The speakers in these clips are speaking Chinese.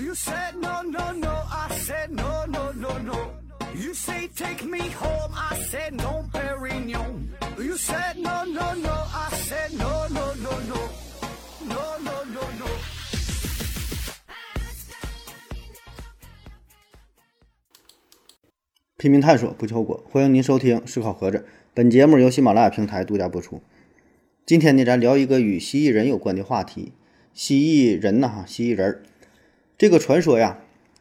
You said no no no, I said no no no no. You say take me home, I said no, Perignon. You said no no no, I said no no no no no no no no. 拼命探索，不计后果。欢迎您收听思考盒子，本节目由喜马拉雅平台独家播出。今天呢，咱聊一个与蜥蜴人有关的话题。蜥蜴人呢，蜥蜴人这个传说呀，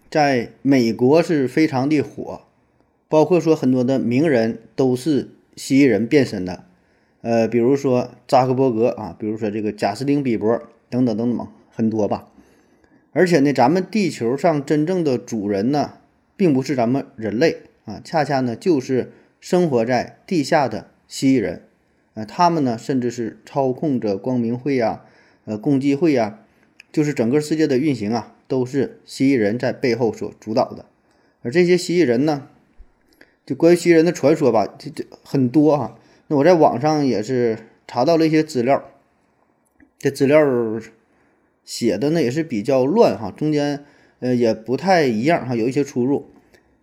在美国是非常的火，包括说很多的名人都是蜥蜴人变身的，比如说扎克伯格啊，比如说这个贾斯汀·比伯等等等等，很多吧。而且呢，咱们地球上真正的主人呢，并不是咱们人类啊，恰恰呢就是生活在地下的蜥蜴人，他们呢甚至是操控着光明会啊，共济会啊，就是整个世界的运行啊，都是蜥蜴人在背后所主导的。而这些蜥蜴人呢，就关于蜥蜴人的传说吧，这很多啊。那我在网上也是查到了一些资料，这资料写的呢也是比较乱哈，中间也不太一样哈，有一些出入。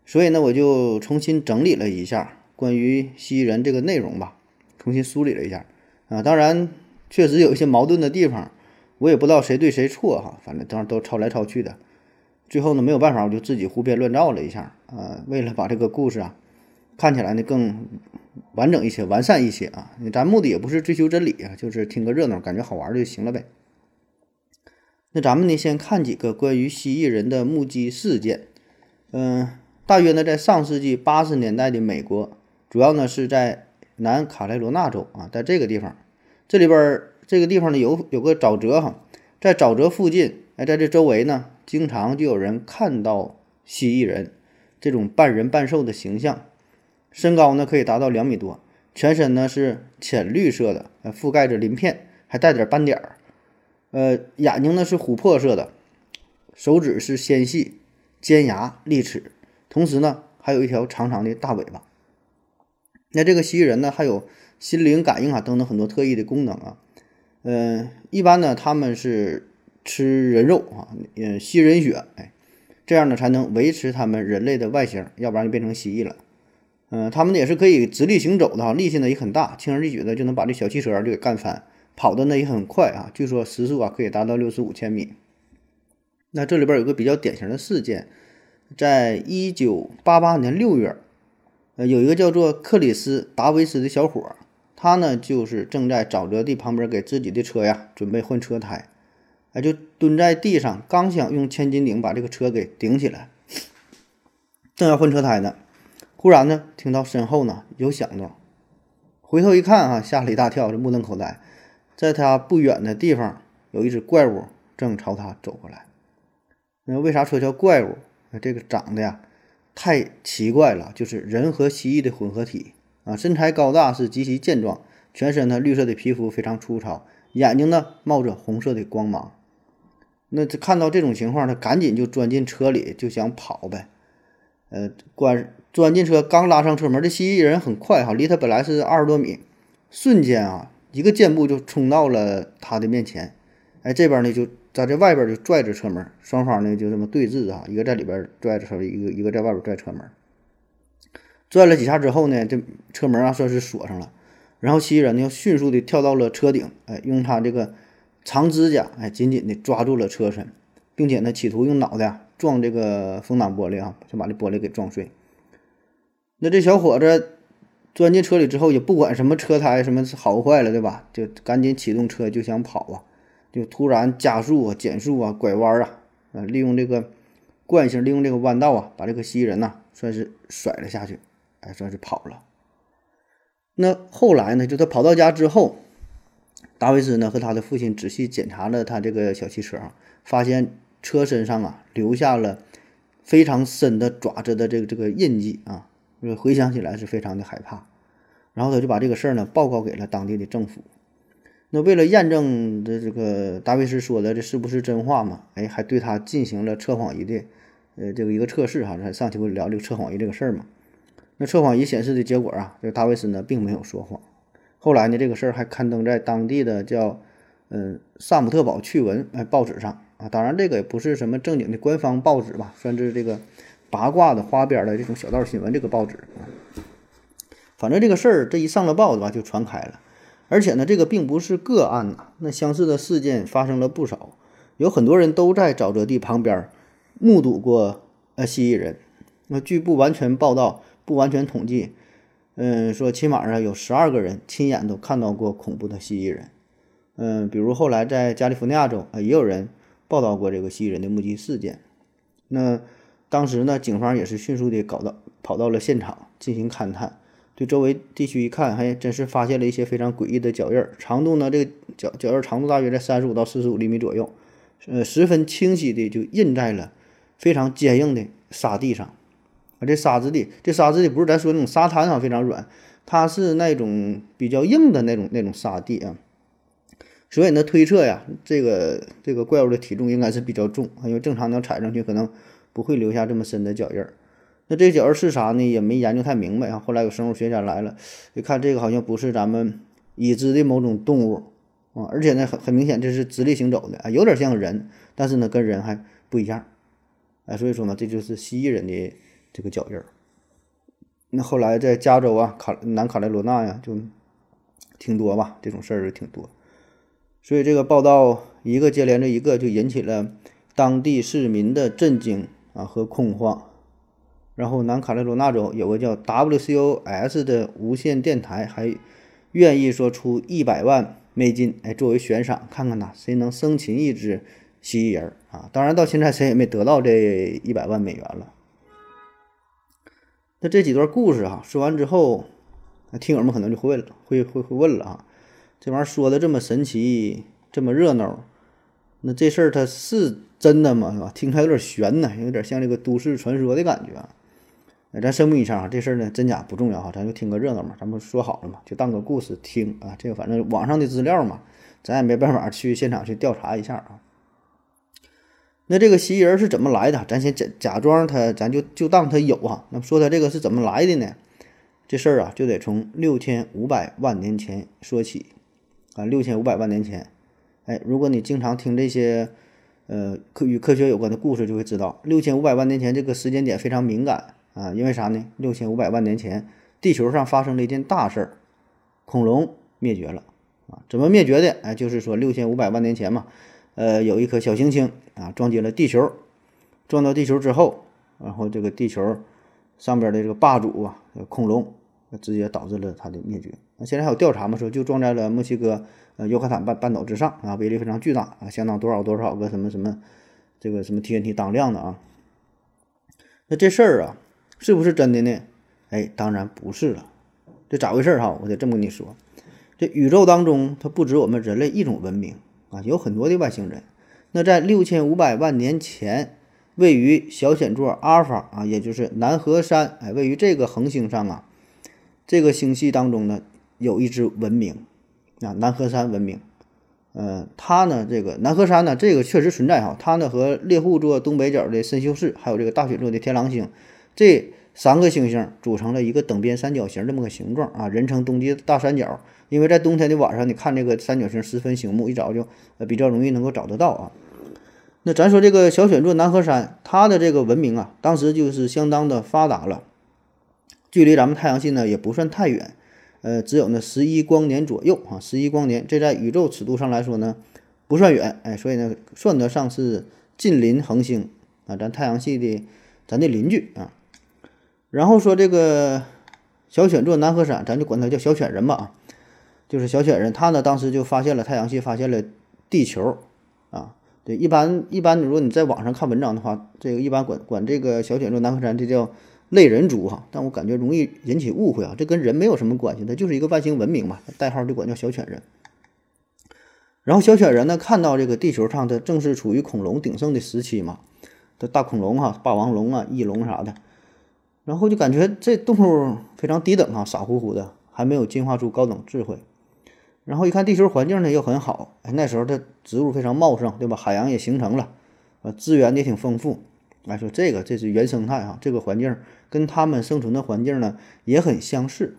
所以呢，我就重新整理了一下关于蜥蜴人这个内容吧，重新梳理了一下啊。当然确实有一些矛盾的地方，我也不知道谁对谁错哈，反正当然都抄来抄去的。最后呢，没有办法，我就自己胡编乱造了一下啊，为了把这个故事啊看起来呢更完整一些、完善一些啊。咱目的也不是追求真理啊，就是听个热闹，感觉好玩就行了呗。那咱们呢，先看几个关于蜥蜴人的目击事件。大约呢，在上世纪80年代的美国，主要呢是在南卡罗来纳州啊，在这个地方，这里边。这个地方呢有个沼泽哈，在沼泽附近，在这周围呢，经常就有人看到蜥蜴人这种半人半兽的形象，身高呢可以达到2米多，全身呢是浅绿色的，覆盖着鳞片，还带点斑点儿，眼睛呢是琥珀色的，手指是纤细，尖牙利齿，同时呢还有一条长长的大尾巴。那这个蜥蜴人呢还有心灵感应啊等等很多特异的功能啊。一般呢他们是吃人肉啊，吸人血，这样呢才能维持他们人类的外形，要不然就变成蜥蜴了。他们也是可以直立行走的啊，力气呢也很大，轻而易举的就能把这小汽车就给干翻，跑的呢也很快啊，据说时速啊可以达到65千米。那这里边有个比较典型的事件，在1988年6月，有一个叫做克里斯达维斯的小伙，他呢就是正在沼泽地旁边给自己的车呀准备换车胎，就蹲在地上，刚想用千斤顶把这个车给顶起来，正要换车胎呢，忽然呢听到身后呢有响动，回头一看啊，吓了一大跳，这目瞪口呆。在他不远的地方有一只怪物正朝他走过来。那为啥说叫怪物？这个长得呀太奇怪了，就是人和蜥蜴的混合体啊，身材高大，是极其健壮，全身呢绿色的皮肤非常粗糙，眼睛呢冒着红色的光芒。那看到这种情况，他赶紧就钻进车里，就想跑呗。钻进车，刚拉上车门，这蜥蜴人很快哈，离他本来是20多米，瞬间啊一个箭步就冲到了他的面前。这边呢就在这外边就拽着车门，双方呢就这么对峙啊，一个在里边拽着车门，一个在外边拽车门。拽了几下之后呢，这车门啊算是锁上了，然后蜥蜴人呢迅速的跳到了车顶，用他这个长指甲紧紧的抓住了车身，并且呢企图用脑袋撞这个风挡玻璃啊，就把这玻璃给撞碎。那这小伙子钻进车里之后，也不管什么车胎什么好坏了，对吧，就赶紧启动车就想跑啊，就突然加速啊、减速啊、拐弯啊，利用这个惯性，利用这个弯道啊，把这个蜥蜴人啊算是甩了下去，算是跑了。那后来呢，就他跑到家之后，达维斯呢和他的父亲仔细检查了他这个小汽车啊，发现车身上啊留下了非常深的爪子的这个印记啊，回想起来是非常的害怕。然后他就把这个事儿呢报告给了当地的政府。那为了验证这个达维斯说的这是不是真话嘛，还对他进行了测谎仪的一个测试哈，上期我聊这个测谎仪这个事儿嘛。那测谎仪显示的结果啊，这个达维斯呢并没有说谎。后来呢，这个事儿还刊登在当地的叫萨姆特堡趣闻报纸上，啊，当然这个也不是什么正经的官方报纸吧，算是这个八卦的花边的这种小道新闻这个报纸。反正这个事儿这一上了报吧就传开了，而且呢这个并不是个案呐，那相似的事件发生了不少，有很多人都在沼泽地旁边目睹过蜥蜴人。那据不完全报道不完全统计，说起码有12个人亲眼都看到过恐怖的蜥蜴人。比如后来在加利福尼亚州也有人报道过这个蜥蜴人的目击事件。那当时呢警方也是迅速地跑到了现场进行勘探，对周围地区一看，还真是发现了一些非常诡异的脚印，长度呢这个脚印长度大约在35到45厘米左右，十分清晰地就印在了非常坚硬的沙地上。这沙子地不是咱说那种沙滩上非常软，它是那种比较硬的那种沙地啊。所以呢推测呀，这个怪物的体重应该是比较重，因为正常的踩上去可能不会留下这么深的脚印。那这脚印是啥呢也没研究太明白啊。后来有生物学家来了一看，这个好像不是咱们已知的某种动物啊，而且呢很明显这是直立行走的啊，有点像人，但是呢跟人还不一样。哎，所以说呢这就是蜥蜴人的这个脚印。那后来在加州啊南卡莱罗纳呀就挺多吧，这种事儿挺多。所以这个报道一个接连着一个就引起了当地市民的震惊啊和恐慌。然后南卡莱罗纳州有个叫 WCOS 的无线电台还愿意说出$1,000,000作为悬赏，看看谁能生擒一只蜥蜴人啊！当然到现在谁也没得到这$1,000,000了。那这几段故事啊说完之后，听友们可能就会问了啊，这玩意儿说的这么神奇这么热闹，那这事儿它是真的吗？是吧？听起来有点悬呢，有点像这个都市传说的感觉啊。咱声明一下啊，这事儿呢真假不重要啊，咱就听个热闹嘛，咱们说好了嘛，就当个故事听啊。这个反正网上的资料嘛，咱也没办法去现场去调查一下啊。那这个蜥蜴人是怎么来的？咱先假装他，咱就当他有啊。那么说他这个是怎么来的呢？这事儿啊就得从6500万年前说起啊，6500万年前。哎，如果你经常听这些与科学有关的故事，就会知道6500万年前这个时间点非常敏感啊。因为啥呢？6500万年前地球上发生了一件大事儿，恐龙灭绝了啊。怎么灭绝的？哎，就是说6500万年前嘛，有一颗小行星啊撞击了地球，撞到地球之后，然后这个地球上边的这个霸主啊恐龙直接导致了它的灭绝。现在还有调查嘛，说就撞在了墨西哥尤卡坦半岛之上啊，威力非常巨大啊，相当多少个什么这个什么 TNT 当量的啊。那这事儿啊是不是真的呢？哎，当然不是了。这咋回事哈？我得这么跟你说，这宇宙当中它不止我们人类一种文明啊，有很多的外星人。那在6500万年前位于小显著阿尔法啊，也就是南河山哎，位于这个恒星上啊，这个星系当中呢有一支文明啊，南河山文明。它呢这个南河山呢这个确实存在哈，它呢和猎户座东北角的深修士还有这个大雪座的天狼星这3个星星组成了一个等边三角形这么个形状啊，人称冬季大三角。因为在冬天的晚上你看这个三角形十分醒目，一早就比较容易能够找得到啊。那咱说这个小雪座南河山它的这个文明啊，当时就是相当的发达了，距离咱们太阳系呢也不算太远，只有呢11光年左右啊，11光年，这在宇宙尺度上来说呢不算远，哎，所以呢算得上是近邻恒星啊，咱太阳系的咱的邻居啊。然后说这个小犬座南河山，咱就管它叫小犬人吧啊，就是小犬人，他呢当时就发现了太阳系，发现了地球啊。对，一般如果你在网上看文章的话，这个一般管这个小犬座南河山这叫类人族哈，但我感觉容易引起误会啊，这跟人没有什么关系，它就是一个外星文明嘛，代号就管叫小犬人。然后小犬人呢看到这个地球上它正是处于恐龙鼎盛的时期嘛，这大恐龙啊，霸王龙啊，翼龙啥的，然后就感觉这动物非常低等啊，傻乎乎的，还没有进化出高等智慧。然后一看地球环境呢又很好，哎，那时候它植物非常茂盛，对吧？海洋也形成了，资源也挺丰富。来说这是原生态啊，这个环境跟他们生存的环境呢也很相似，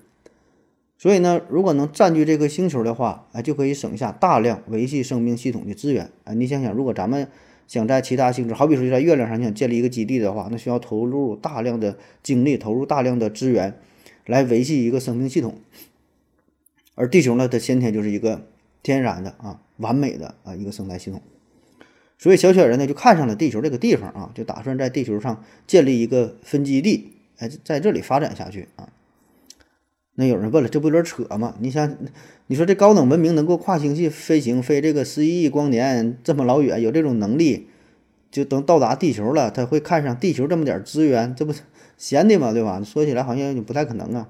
所以呢如果能占据这个星球的话，就可以省下大量维系生命系统的资源。你想想，如果咱们想在其他星球，好比说在月亮上想建立一个基地的话，那需要投入大量的精力，投入大量的资源来维系一个生命系统。而地球呢，它先天就是一个天然的完美的一个生态系统。所以小小人呢就看上了地球这个地方啊，就打算在地球上建立一个分基地，在这里发展下去啊。那有人问了，这不有点扯吗？你想，你说这高等文明能够跨星系飞行，飞这个11亿光年这么老远，有这种能力，就等到达地球了，他会看上地球这么点资源，这不闲的吗？对吧？说起来好像也不太可能啊。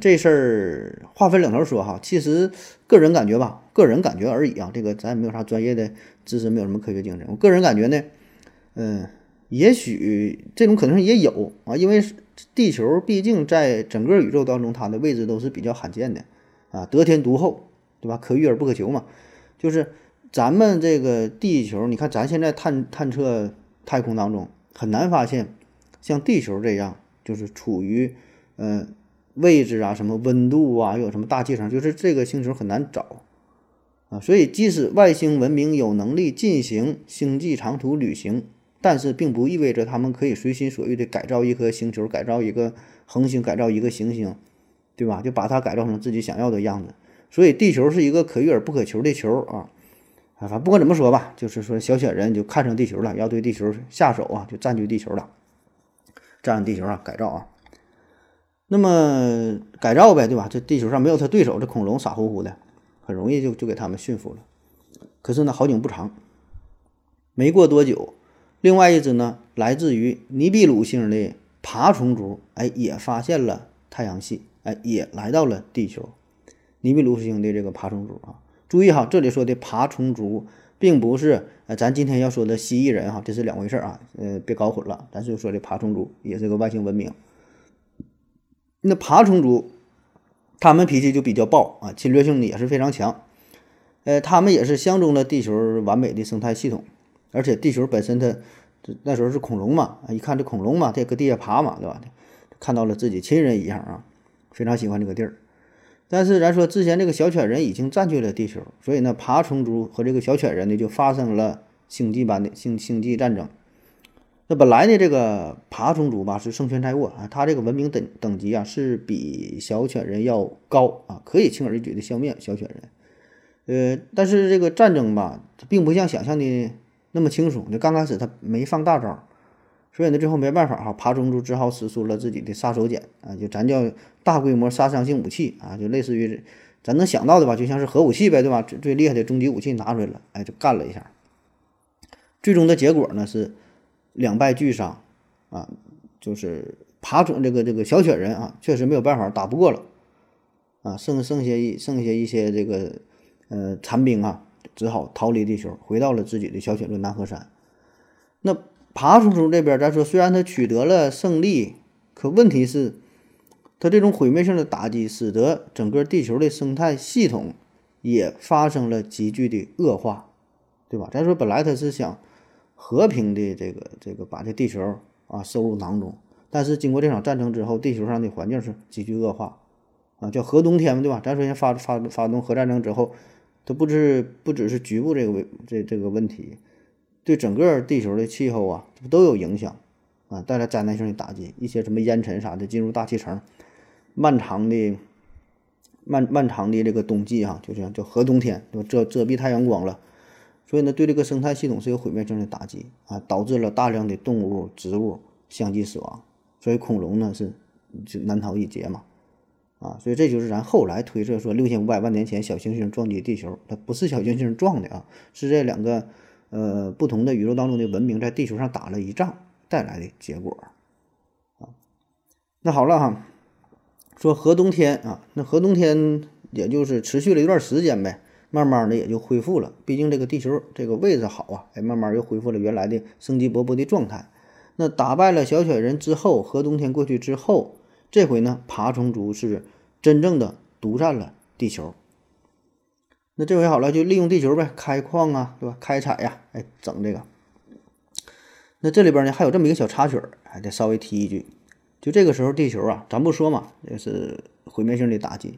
这事儿话分两头说哈，其实个人感觉吧，个人感觉而已啊，这个咱也没有啥专业的知识，没有什么科学精神。我个人感觉呢，也许这种可能性也有啊，因为地球毕竟在整个宇宙当中它的位置都是比较罕见的啊，得天独厚，对吧？可遇而不可求嘛。就是咱们这个地球，你看咱现在探测太空当中，很难发现像地球这样就是处于位置啊，什么温度啊，又有什么大气层，就是这个星球很难找啊。所以即使外星文明有能力进行星际长途旅行，但是并不意味着他们可以随心所欲的改造一颗星球，改造一个恒星，改造一个行星，对吧？就把它改造成自己想要的样子。所以地球是一个可遇而不可求的球啊。反正不管怎么说吧，就是说小小人就看上地球了，要对地球下手啊，就占据地球了，占地球啊，改造啊。那么改造呗，对吧？这地球上没有他对手，这恐龙傻乎乎的，很容易就给他们驯服了。可是呢，好景不长，没过多久，另外一只呢，来自于尼比鲁星的爬虫族，也发现了太阳系，也来到了地球。尼比鲁星的这个爬虫族啊，注意哈，这里说的爬虫族，并不是咱今天要说的蜥蜴人哈，这是两回事啊，别搞混了。咱就说的爬虫族，也是个外星文明。那爬虫族他们脾气就比较暴啊，侵略性也是非常强。他们也是相中了地球完美的生态系统，而且地球本身它那时候是恐龙嘛，一看这恐龙嘛，它搁地下爬嘛，对吧？看到了自己亲人一样啊，非常喜欢这个地儿。但是咱说之前这个小犬人已经占据了地球，所以呢，爬虫族和这个小犬人呢就发生了星际战争。那本来呢，这个爬虫族吧是胜券在握啊，它这个文明等级啊是比小犬人要高啊，可以轻而易举的消灭小犬人。但是这个战争吧，它并不像想象的那么轻松，就刚开始它没放大招，所以呢最后没办法哈，爬虫族只好使出了自己的杀手锏啊，就咱叫大规模杀伤性武器啊，就类似于咱能想到的吧，就像是核武器呗，对吧？最厉害的终极武器拿出来了，就干了一下。最终的结果呢是2败俱伤啊，就是这个小犬人啊，确实没有办法打不过了啊，剩下一些这个残兵啊，只好逃离地球，回到了自己的小犬轮南河山。那爬虫族这边，咱说虽然他取得了胜利，可问题是，他这种毁灭性的打击使得整个地球的生态系统也发生了急剧的恶化，对吧？咱说本来他是想和平的这个把这地球啊收入囊中，但是经过这场战争之后，地球上的环境是急剧恶化啊，叫核冬天，对吧？咱说先发动核战争之后，它不只是局部这个问题，对整个地球的气候啊都有影响啊，带来灾难性的打击，一些什么烟尘啥的进入大气层，漫长的这个冬季啊，就这样叫核冬天，对吧？遮蔽太阳光了。所以呢，对这个生态系统是有毁灭性的打击啊，导致了大量的动物、植物相继死亡。所以恐龙呢是难逃一劫嘛，啊，所以这就是咱后来推测说6500万年前小行星撞击地球，它不是小行星撞的啊，是这两个不同的宇宙当中的文明在地球上打了一仗带来的结果啊。那好了哈，说核冬天啊，那核冬天也就是持续了一段时间呗。慢慢的也就恢复了，毕竟这个地球这个位置好啊，慢慢又恢复了原来的生机勃勃的状态。那打败了小犬人之后，核冬天过去之后，这回呢，爬虫族是真正的独占了地球。那这回好了，就利用地球呗，开矿啊，对吧？开采呀，整这个。那这里边呢还有这么一个小插曲，还得稍微提一句，就这个时候地球啊，咱不说嘛，这是毁灭性的打击。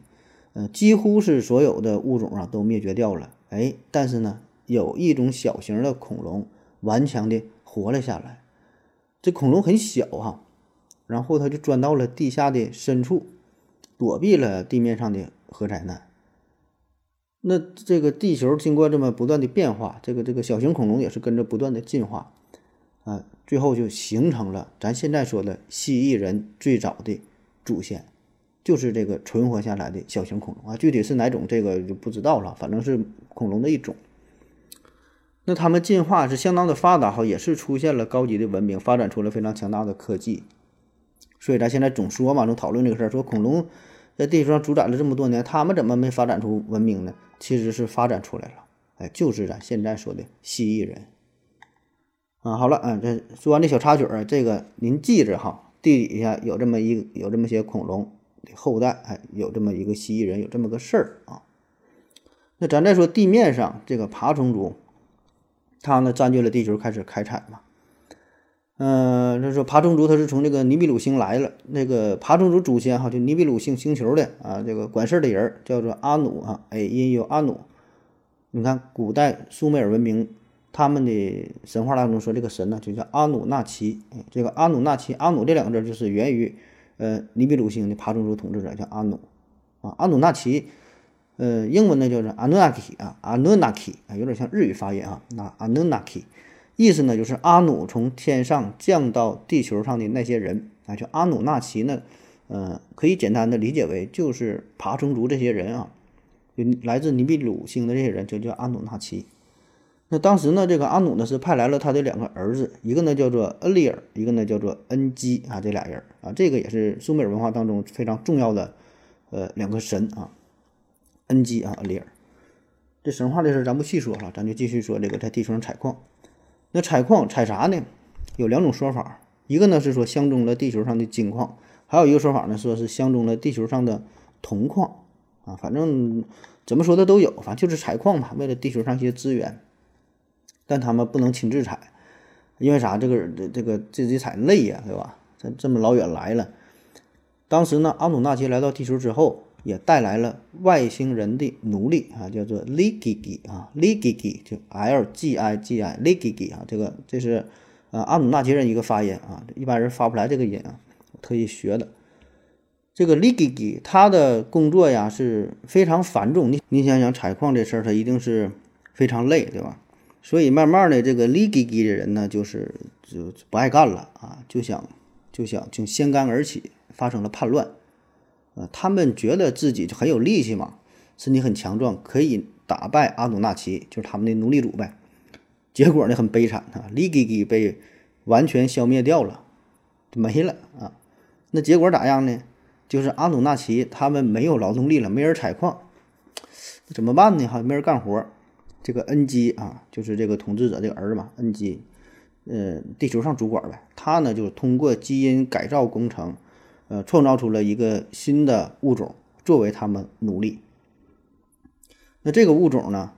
几乎是所有的物种啊都灭绝掉了，但是呢，有一种小型的恐龙顽强地活了下来。这恐龙很小哈，然后它就钻到了地下的深处，躲避了地面上的核灾难。那这个地球经过这么不断的变化，这个小型恐龙也是跟着不断的进化啊，最后就形成了咱现在说的蜥蜴人最早的祖先，就是这个存活下来的小型恐龙啊，具体是哪种这个就不知道了，反正是恐龙的一种。那他们进化是相当的发达哈，也是出现了高级的文明，发展出了非常强大的科技。所以咱现在总说嘛，总讨论这个事儿，说恐龙在地球上主宰了这么多年，他们怎么没发展出文明呢？其实是发展出来了，哎，就是咱现在说的蜥蜴人啊。好了啊，这说完这小插曲啊，这个您记着哈，地底下有这么些恐龙的后代，哎，有这么一个蜥蜴人，有这么个事儿啊。那咱再说地面上这个爬虫族。它呢占据了地球，开始开采嘛。就是说爬虫族它是从这个尼比鲁星来了，那个爬虫族祖先哈，就尼比鲁星球的啊，这个管事的人叫做阿努啊，哎，因有阿努。你看古代苏美尔文明他们的神话当中说这个神呢就叫阿努纳奇，这个阿努纳奇，阿努这两个字就是源于尼比鲁星的爬虫族统治者叫阿努啊，阿努纳奇。英文呢就是 Anunnaki 啊 ，Anunnaki 啊，有点像日语发音啊。那 Anunnaki 意思呢就是阿努从天上降到地球上的那些人啊，就阿努纳奇呢，可以简单的理解为就是爬虫族这些人啊，就来自尼比鲁星的这些人就叫阿努纳奇。那当时呢，这个阿努呢是派来了他的两个儿子，一个呢叫做恩利尔，一个呢叫做恩基啊，这俩人啊，这个也是苏美尔文化当中非常重要的两个神啊。恩基啊，恩利尔，这神话的事咱不细说了，咱就继续说这个在地球上采矿。那采矿采啥呢？有两种说法，一个呢是说相中了地球上的金矿，还有一个说法呢说是相中了地球上的铜矿啊，反正怎么说的都有，反正就是采矿嘛，为了地球上一些资源。但他们不能亲自采，因为啥？这个自己采累呀，对吧？这么老远来了，当时呢，阿努纳奇来到地球之后。也带来了外星人的奴隶啊，叫做 Ligigi 啊 ，Ligigi 就 L-G-I-G-I Ligigi 啊，这是阿努纳奇人一个发音啊，一般人发不来这个音啊，我特意学的。这个 Ligigi 他的工作呀是非常繁重，你想想采矿这事儿，他一定是非常累，对吧？所以慢慢的，这个 Ligigi 的人呢，就不爱干了啊，就掀竿而起，发生了叛乱。他们觉得自己就很有力气嘛，身体很强壮，可以打败阿努纳奇，就是他们的奴隶主呗。结果呢，很悲惨啊，利吉吉被完全消灭掉了，没了啊。那结果咋样呢？就是阿努纳奇他们没有劳动力了，没人采矿，怎么办呢？哈，没人干活。这个恩基啊，就是这个统治者这个儿子嘛，恩基，地球上主管呗。他呢，就是通过基因改造工程。创造出了一个新的物种作为他们奴隶。那这个物种呢，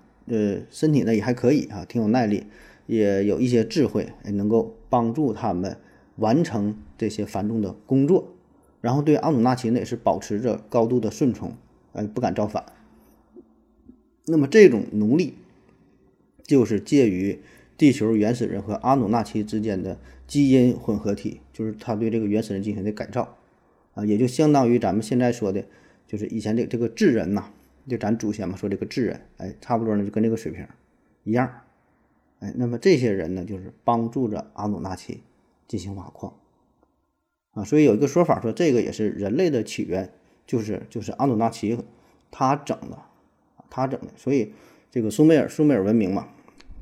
身体呢也还可以啊，挺有耐力，也有一些智慧，能够帮助他们完成这些繁重的工作。然后对阿努纳奇呢也是保持着高度的顺从，不敢造反。那么这种奴隶就是介于地球原始人和阿努纳奇之间的基因混合体，就是他对这个原始人进行的改造。啊，也就相当于咱们现在说的，就是以前这个智人呐，就咱祖先嘛，说这个智人，哎，差不多呢就跟这个水平一样，哎，那么这些人呢，就是帮助着阿努纳奇进行挖矿，啊，所以有一个说法说，这个也是人类的起源，就是阿努纳奇他整的，所以这个苏美尔文明嘛，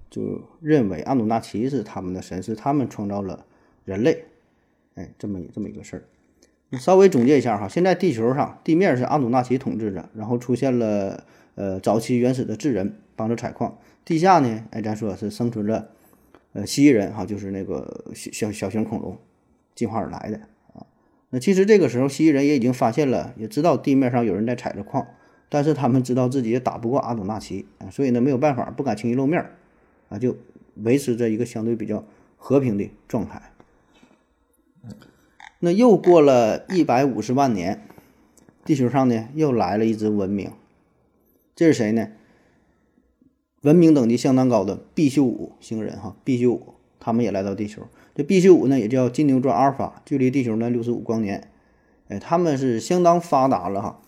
就认为阿努纳奇是他们的神，是他们创造了人类，哎，这么一个事儿。稍微总结一下哈，现在地球上地面是阿努纳奇统治着，然后出现了早期原始的智人帮着采矿，地下呢，哎，咱说是生存着蜥蜴人哈，就是那个小型恐龙进化而来的啊。那其实这个时候蜥蜴人也已经发现了，也知道地面上有人在采着矿，但是他们知道自己也打不过阿努纳奇啊，所以呢没有办法，不敢轻易露面啊，就维持着一个相对比较和平的状态。那又过了150万年，地球上呢又来了一支文明，这是谁呢？文明等级相当高的 B95 星人哈 ，B95 他们也来到地球。这 B95 呢也叫金牛座阿尔法，距离地球呢65光年。哎，他们是相当发达了哈。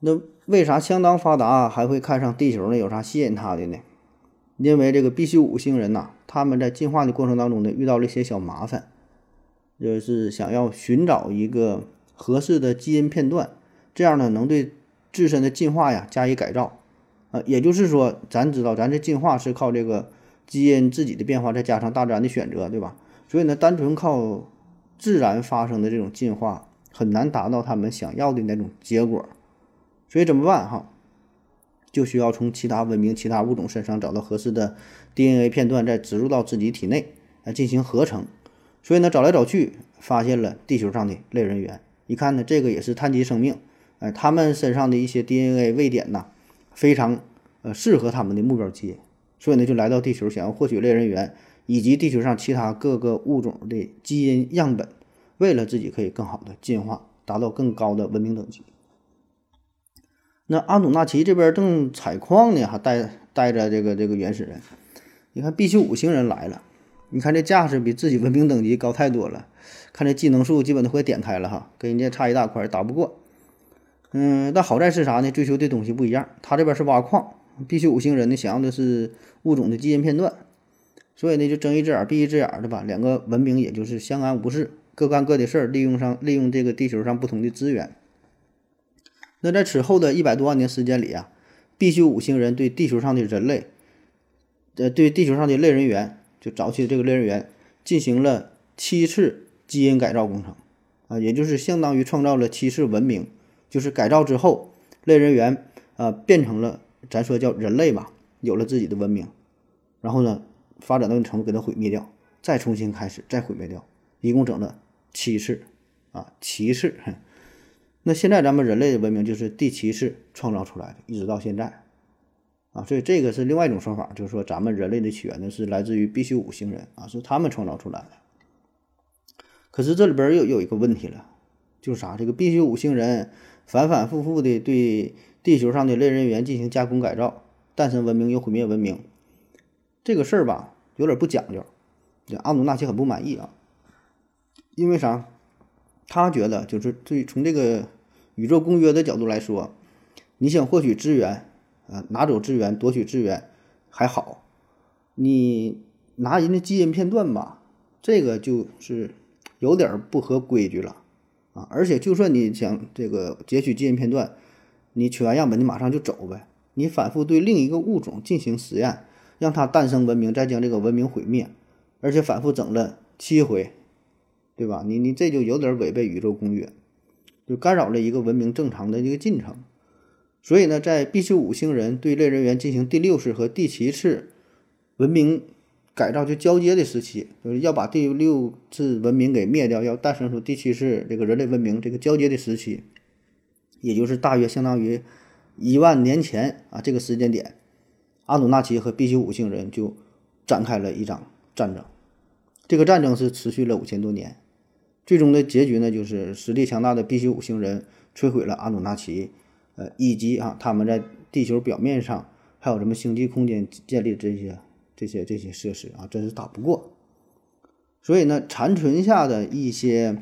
那为啥相当发达还会看上地球呢？有啥吸引他的呢？因为这个 B95 星人呐，他们在进化的过程当中呢遇到了一些小麻烦，就是想要寻找一个合适的基因片段，这样呢能对自身的进化呀加以改造。也就是说，咱知道咱这进化是靠这个基因自己的变化，再加上大自然的选择，对吧？所以呢，单纯靠自然发生的这种进化，很难达到他们想要的那种结果。所以怎么办哈？就需要从其他文明、其他物种身上找到合适的 DNA 片段，再植入到自己体内来进行合成。所以呢，找来找去，发现了地球上的类人猿。一看呢，这个也是碳基生命，他们身上的一些 DNA 位点呐，非常适合他们的目标基因，所以呢就来到地球，想要获取类人猿以及地球上其他各个物种的基因样本，为了自己可以更好的进化，达到更高的文明等级。那阿努纳奇这边正采矿呢，还带着这个原始人。你看 B95 星人来了，你看这架势比自己文明等级高太多了，看这技能树基本都快点开了哈，跟人家差一大块，打不过。但好在是啥呢？追求的东西不一样，他这边是挖矿， B95 星人呢想要的是物种的基因片段，所以呢就睁一只眼闭一只眼的吧，两个文明也就是相安无事，各干各的事儿，利用这个地球上不同的资源。那在此后的100多万年时间里啊， B95 星人对地球上的人类，对地球上的类人猿，就早期的这个类人猿进行了7次基因改造工程啊，也就是相当于创造了7次文明。就是改造之后，类人猿变成了咱说叫人类吧，有了自己的文明，然后呢发展到一程度给它毁灭掉，再重新开始，再毁灭掉，一共整了7次啊，7次。那现在咱们人类的文明就是第7次创造出来的，一直到现在啊，所以这个是另外一种说法，就是说咱们人类的起源呢是来自于 B95 星人啊，是他们创造出来的。可是这里边又有一个问题了，就是啥？这个 B95 星人反复的对地球上的类人猿进行加工改造，诞生文明又毁灭文明，这个事儿吧有点不讲究，这阿努纳奇很不满意啊。因为啥？他觉得就是对从这个宇宙公约的角度来说，你想获取资源，拿走资源、夺取资源还好，你拿人的基因片段吧，这个就是有点不合规矩了。而且就算你想这个截取基因片段，你取完样本你马上就走呗，你反复对另一个物种进行实验，让它诞生文明，再将这个文明毁灭，而且反复整了7回，对吧？你这就有点违背宇宙公约，就干扰了一个文明正常的一个进程。所以呢，在 B95 星人对类人猿进行第6次和第7次文明改造就交接的时期，就是要把第6次文明给灭掉，要诞生出第7次这个人类文明，这个交接的时期，也就是大约相当于1万年前啊，这个时间点，阿努纳奇和 B95 星人就展开了一场战争。这个战争是持续了5000多年，最终的结局呢，就是实力强大的 B95 星人摧毁了阿努纳奇，以及他们在地球表面上还有什么星际空间建立这些设施啊，真是打不过。所以呢，残存下的一些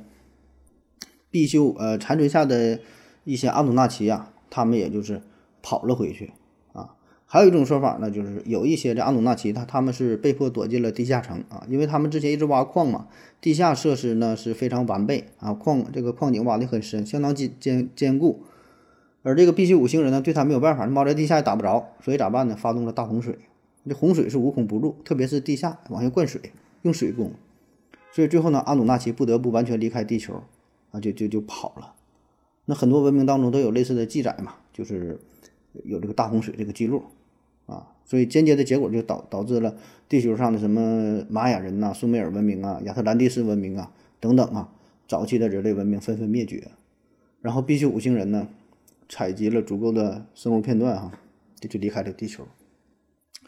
阿努纳奇啊，他们也就是跑了回去啊。还有一种说法呢，就是有一些这阿努纳奇他们是被迫躲进了地下城啊，因为他们之前一直挖矿嘛，地下设施呢是非常完备啊，矿井挖得很深，相当坚固。而这个 B95 星人呢，对他没有办法，猫在地下也打不着，所以咋办呢？发动了大洪水。这洪水是无孔不入，特别是地下往下灌水，用水攻。所以最后呢，阿努纳奇不得不完全离开地球啊，就跑了。那很多文明当中都有类似的记载嘛，就是有这个大洪水这个记录啊。所以间接的结果就导致了地球上的什么玛雅人呐、苏美尔文明啊、亚特兰蒂斯文明啊等等啊，早期的人类文明纷纷灭绝。然后 B95 星人呢，采集了足够的生物片段就离开了地球。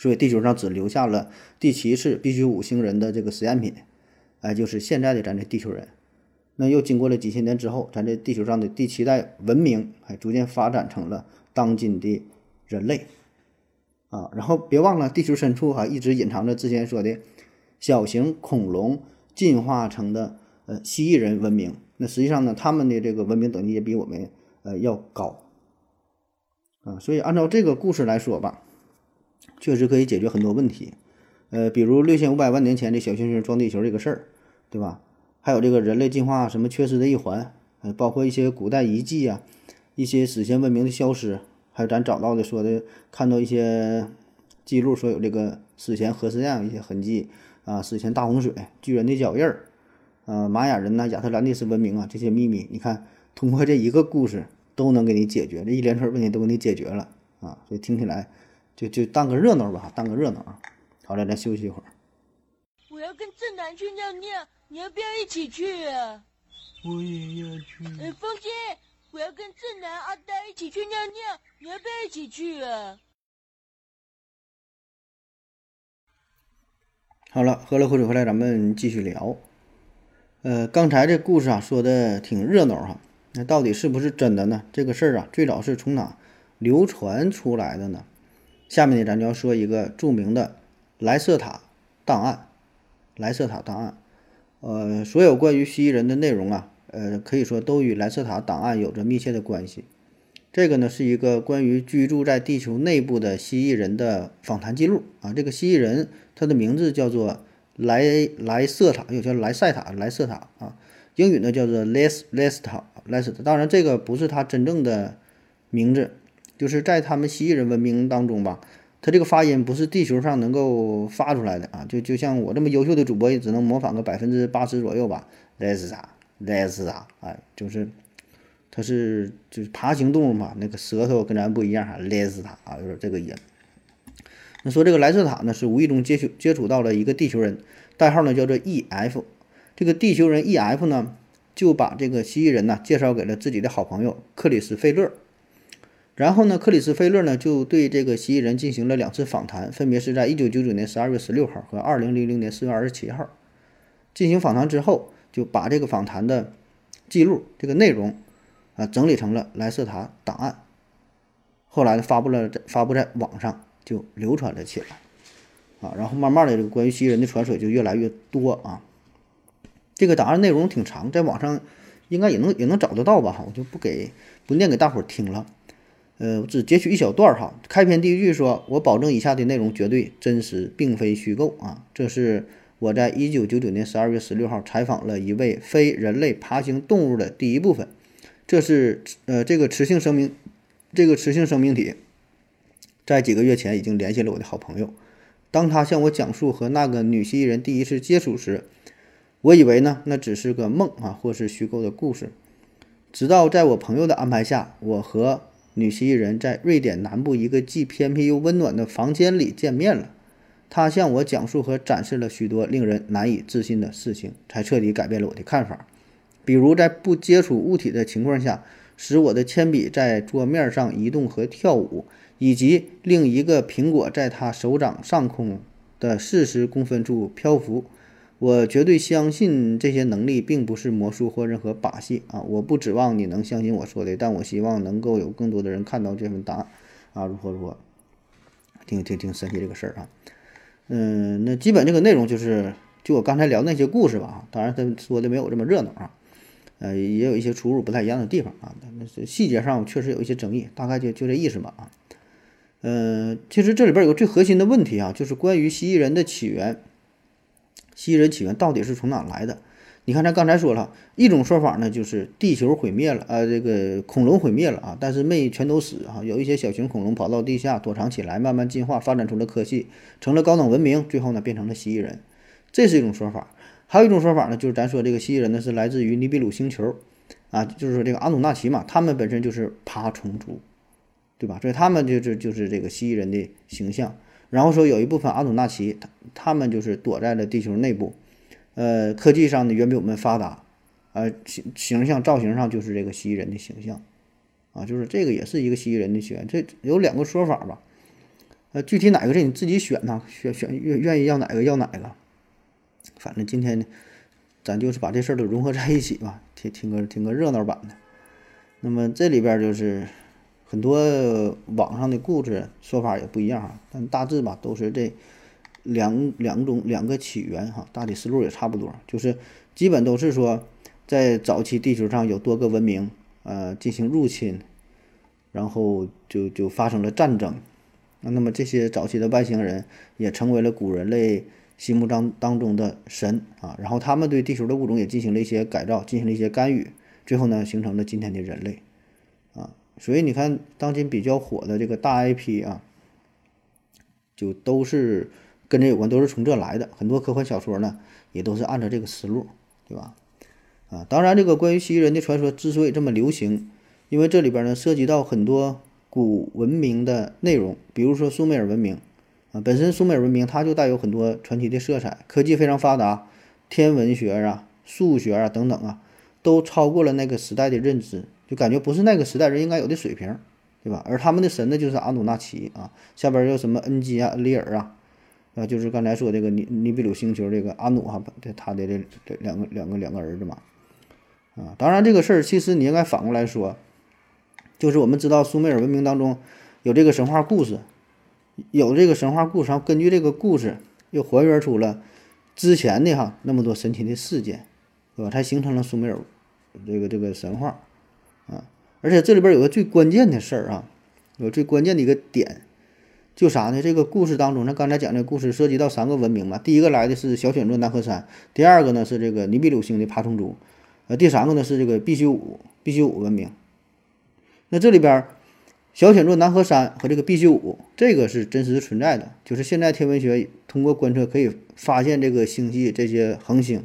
所以地球上只留下了第7次 B95 星人的这个实验品，就是现在的咱这地球人。那又经过了几千年之后，咱这地球上的第7代文明，逐渐发展成了当今的人类。啊。然后别忘了，地球深处一直隐藏着之前说的小型恐龙进化成的蜥蜴人文明。那实际上呢，他们的这个文明等级也比我们要高啊。所以按照这个故事来说吧，确实可以解决很多问题。比如6500万年前这小行星撞地球这个事儿，对吧？还有这个人类进化什么缺失的一环，包括一些古代遗迹啊，一些史前文明的消失，还有咱找到的说的看到一些记录说有这个史前核试验一些痕迹啊，史前大洪水、巨人的脚印儿，玛雅人亚特兰蒂斯文明这些秘密，你看通过这一个故事都能给你解决，这一连串问题都给你解决了啊。所以听起来就当个热闹吧，当个热闹啊。好了，咱休息一会儿。我要跟正南去尿尿，你要不要一起去啊？我也要去。风心，我要跟正南、阿呆一起去尿尿，你要不要一起去啊？好了，喝了口水回来，咱们继续聊。刚才这故事说的挺热闹哈，那到底是不是真的呢？这个事儿最早是从哪流传出来的呢？下面呢，咱就要说一个著名的莱瑟塔档案。所有关于蜥蜴人的内容可以说都与莱瑟塔档案有着密切的关系。这个呢是一个关于居住在地球内部的蜥蜴人的访谈记录啊。这个蜥蜴人他的名字叫做莱瑟塔，又叫莱瑟塔啊，英语呢叫做 莱瑟塔。当然这个不是他真正的名字，就是在他们蜥蜴人文明当中吧，它这个发音不是地球上能够发出来的啊，就像我这么优秀的主播也只能模仿个80%左右吧。莱斯塔，哎，就是它是就是爬行动物嘛，那个舌头跟咱不一样哈，莱斯塔啊，就是这个音。那说这个莱斯塔呢，是无意中接触到了一个地球人，代号呢叫做 EF。这个地球人 EF 呢，就把这个蜥蜴人介绍给了自己的好朋友克里斯费勒。然后呢，克里斯菲勒呢就对这个蜥蜴人进行了2次访谈，分别是在1999年12月16号和2000年4月27号进行访谈之后，就把这个访谈的记录这个内容整理成了莱瑟塔档案，后来发布在网上就流传了起来啊。然后慢慢的这个关于蜥蜴人的传说就越来越多啊。这个档案内容挺长，在网上应该也能找得到吧，我就不念给大伙听了。我只截取一小段哈。开篇第一句说：“我保证以下的内容绝对真实，并非虚构啊。”这是我在1999年12月16号采访了一位非人类爬行动物的第一部分。这是这个雌性生命体，在几个月前已经联系了我的好朋友。当他向我讲述和那个女蜥蜴人第一次接触时，我以为那只是个梦或是虚构的故事。直到在我朋友的安排下，我和女蜥蜴人在瑞典南部一个既偏僻又温暖的房间里见面了，她向我讲述和展示了许多令人难以置信的事情，才彻底改变了我的看法。比如在不接触物体的情况下，使我的铅笔在桌面上移动和跳舞，以及另一个苹果在她手掌上空的40公分处漂浮。我绝对相信这些能力并不是魔术或任何把戏啊！我不指望你能相信我说的，但我希望能够有更多的人看到这份答案啊！如何，挺神奇这个事儿啊！那基本这个内容就我刚才聊那些故事吧，当然他说的没有这么热闹啊，也有一些出入不太一样的地方啊，但细节上确实有一些争议，大概就这意思吧啊！其实这里边有个最核心的问题啊，就是关于蜥蜴人的起源。蜥蜴人起源到底是从哪来的？你看，咱刚才说了，一种说法呢，就是地球毁灭了，这个恐龙毁灭了啊，但是没全都死啊，有一些小型恐龙跑到地下躲藏起来，慢慢进化，发展出了科技，成了高等文明，最后呢变成了蜥蜴人，这是一种说法。还有一种说法呢，就是咱说这个蜥蜴人呢是来自于尼比鲁星球啊，就是说这个阿努纳奇嘛，他们本身就是爬虫族，对吧？所以他们就是这个蜥蜴人的形象。然后说有一部分阿努纳奇他们就是躲在了地球内部，科技上呢远比我们发达，形象造型上就是这个蜥蜴人的形象啊，就是这个也是一个蜥蜴人的起源。这有2个说法吧，具体哪个是你自己选呢，选愿意要哪个，反正今天呢咱就是把这事儿都融合在一起吧，听个热闹版的。那么这里边就是很多网上的故事说法也不一样哈，但大致吧都是这两个起源哈，大体思路也差不多，就是基本都是说在早期地球上有多个文明进行入侵，然后就发生了战争。那么这些早期的外星人也成为了古人类心目当中的神啊，然后他们对地球的物种也进行了一些改造，进行了一些干预，最后呢形成了今天的人类啊。所以你看当今比较火的这个大 IP 啊，就都是跟这有关，都是从这来的，很多科幻小说呢也都是按照这个思路，对吧？啊，当然这个关于蜥蜴人的传说之所以这么流行，因为这里边呢涉及到很多古文明的内容，比如说苏美尔文明啊，本身苏美尔文明它就带有很多传奇的色彩，科技非常发达，天文学啊、数学啊等等啊，都超过了那个时代的认知，就感觉不是那个时代人应该有的水平，对吧？而他们的神呢就是阿努纳奇啊，下边又什么恩基啊、恩里尔啊，就是刚才说这个尼比鲁星球这个阿努哈，他的这两个儿子嘛，啊，当然这个事儿其实你应该反过来说。就是我们知道苏美尔文明当中有这个神话故事，然后根据这个故事又还原出了之前的哈那么多神奇的事件，对吧？才形成了苏美尔这个神话啊。而且这里边有个最关键的事儿啊，有最关键的一个点，就啥呢？这个故事当中，那刚才讲这个故事涉及到3个文明嘛，第一个来的是小犬座南河山，第二个呢是这个尼比鲁星的爬虫族，第3个呢是这个必须五文明。那这里边小犬座南河山和这个必须五，这个是真实存在的，就是现在天文学通过观测可以发现这个星系这些恒星，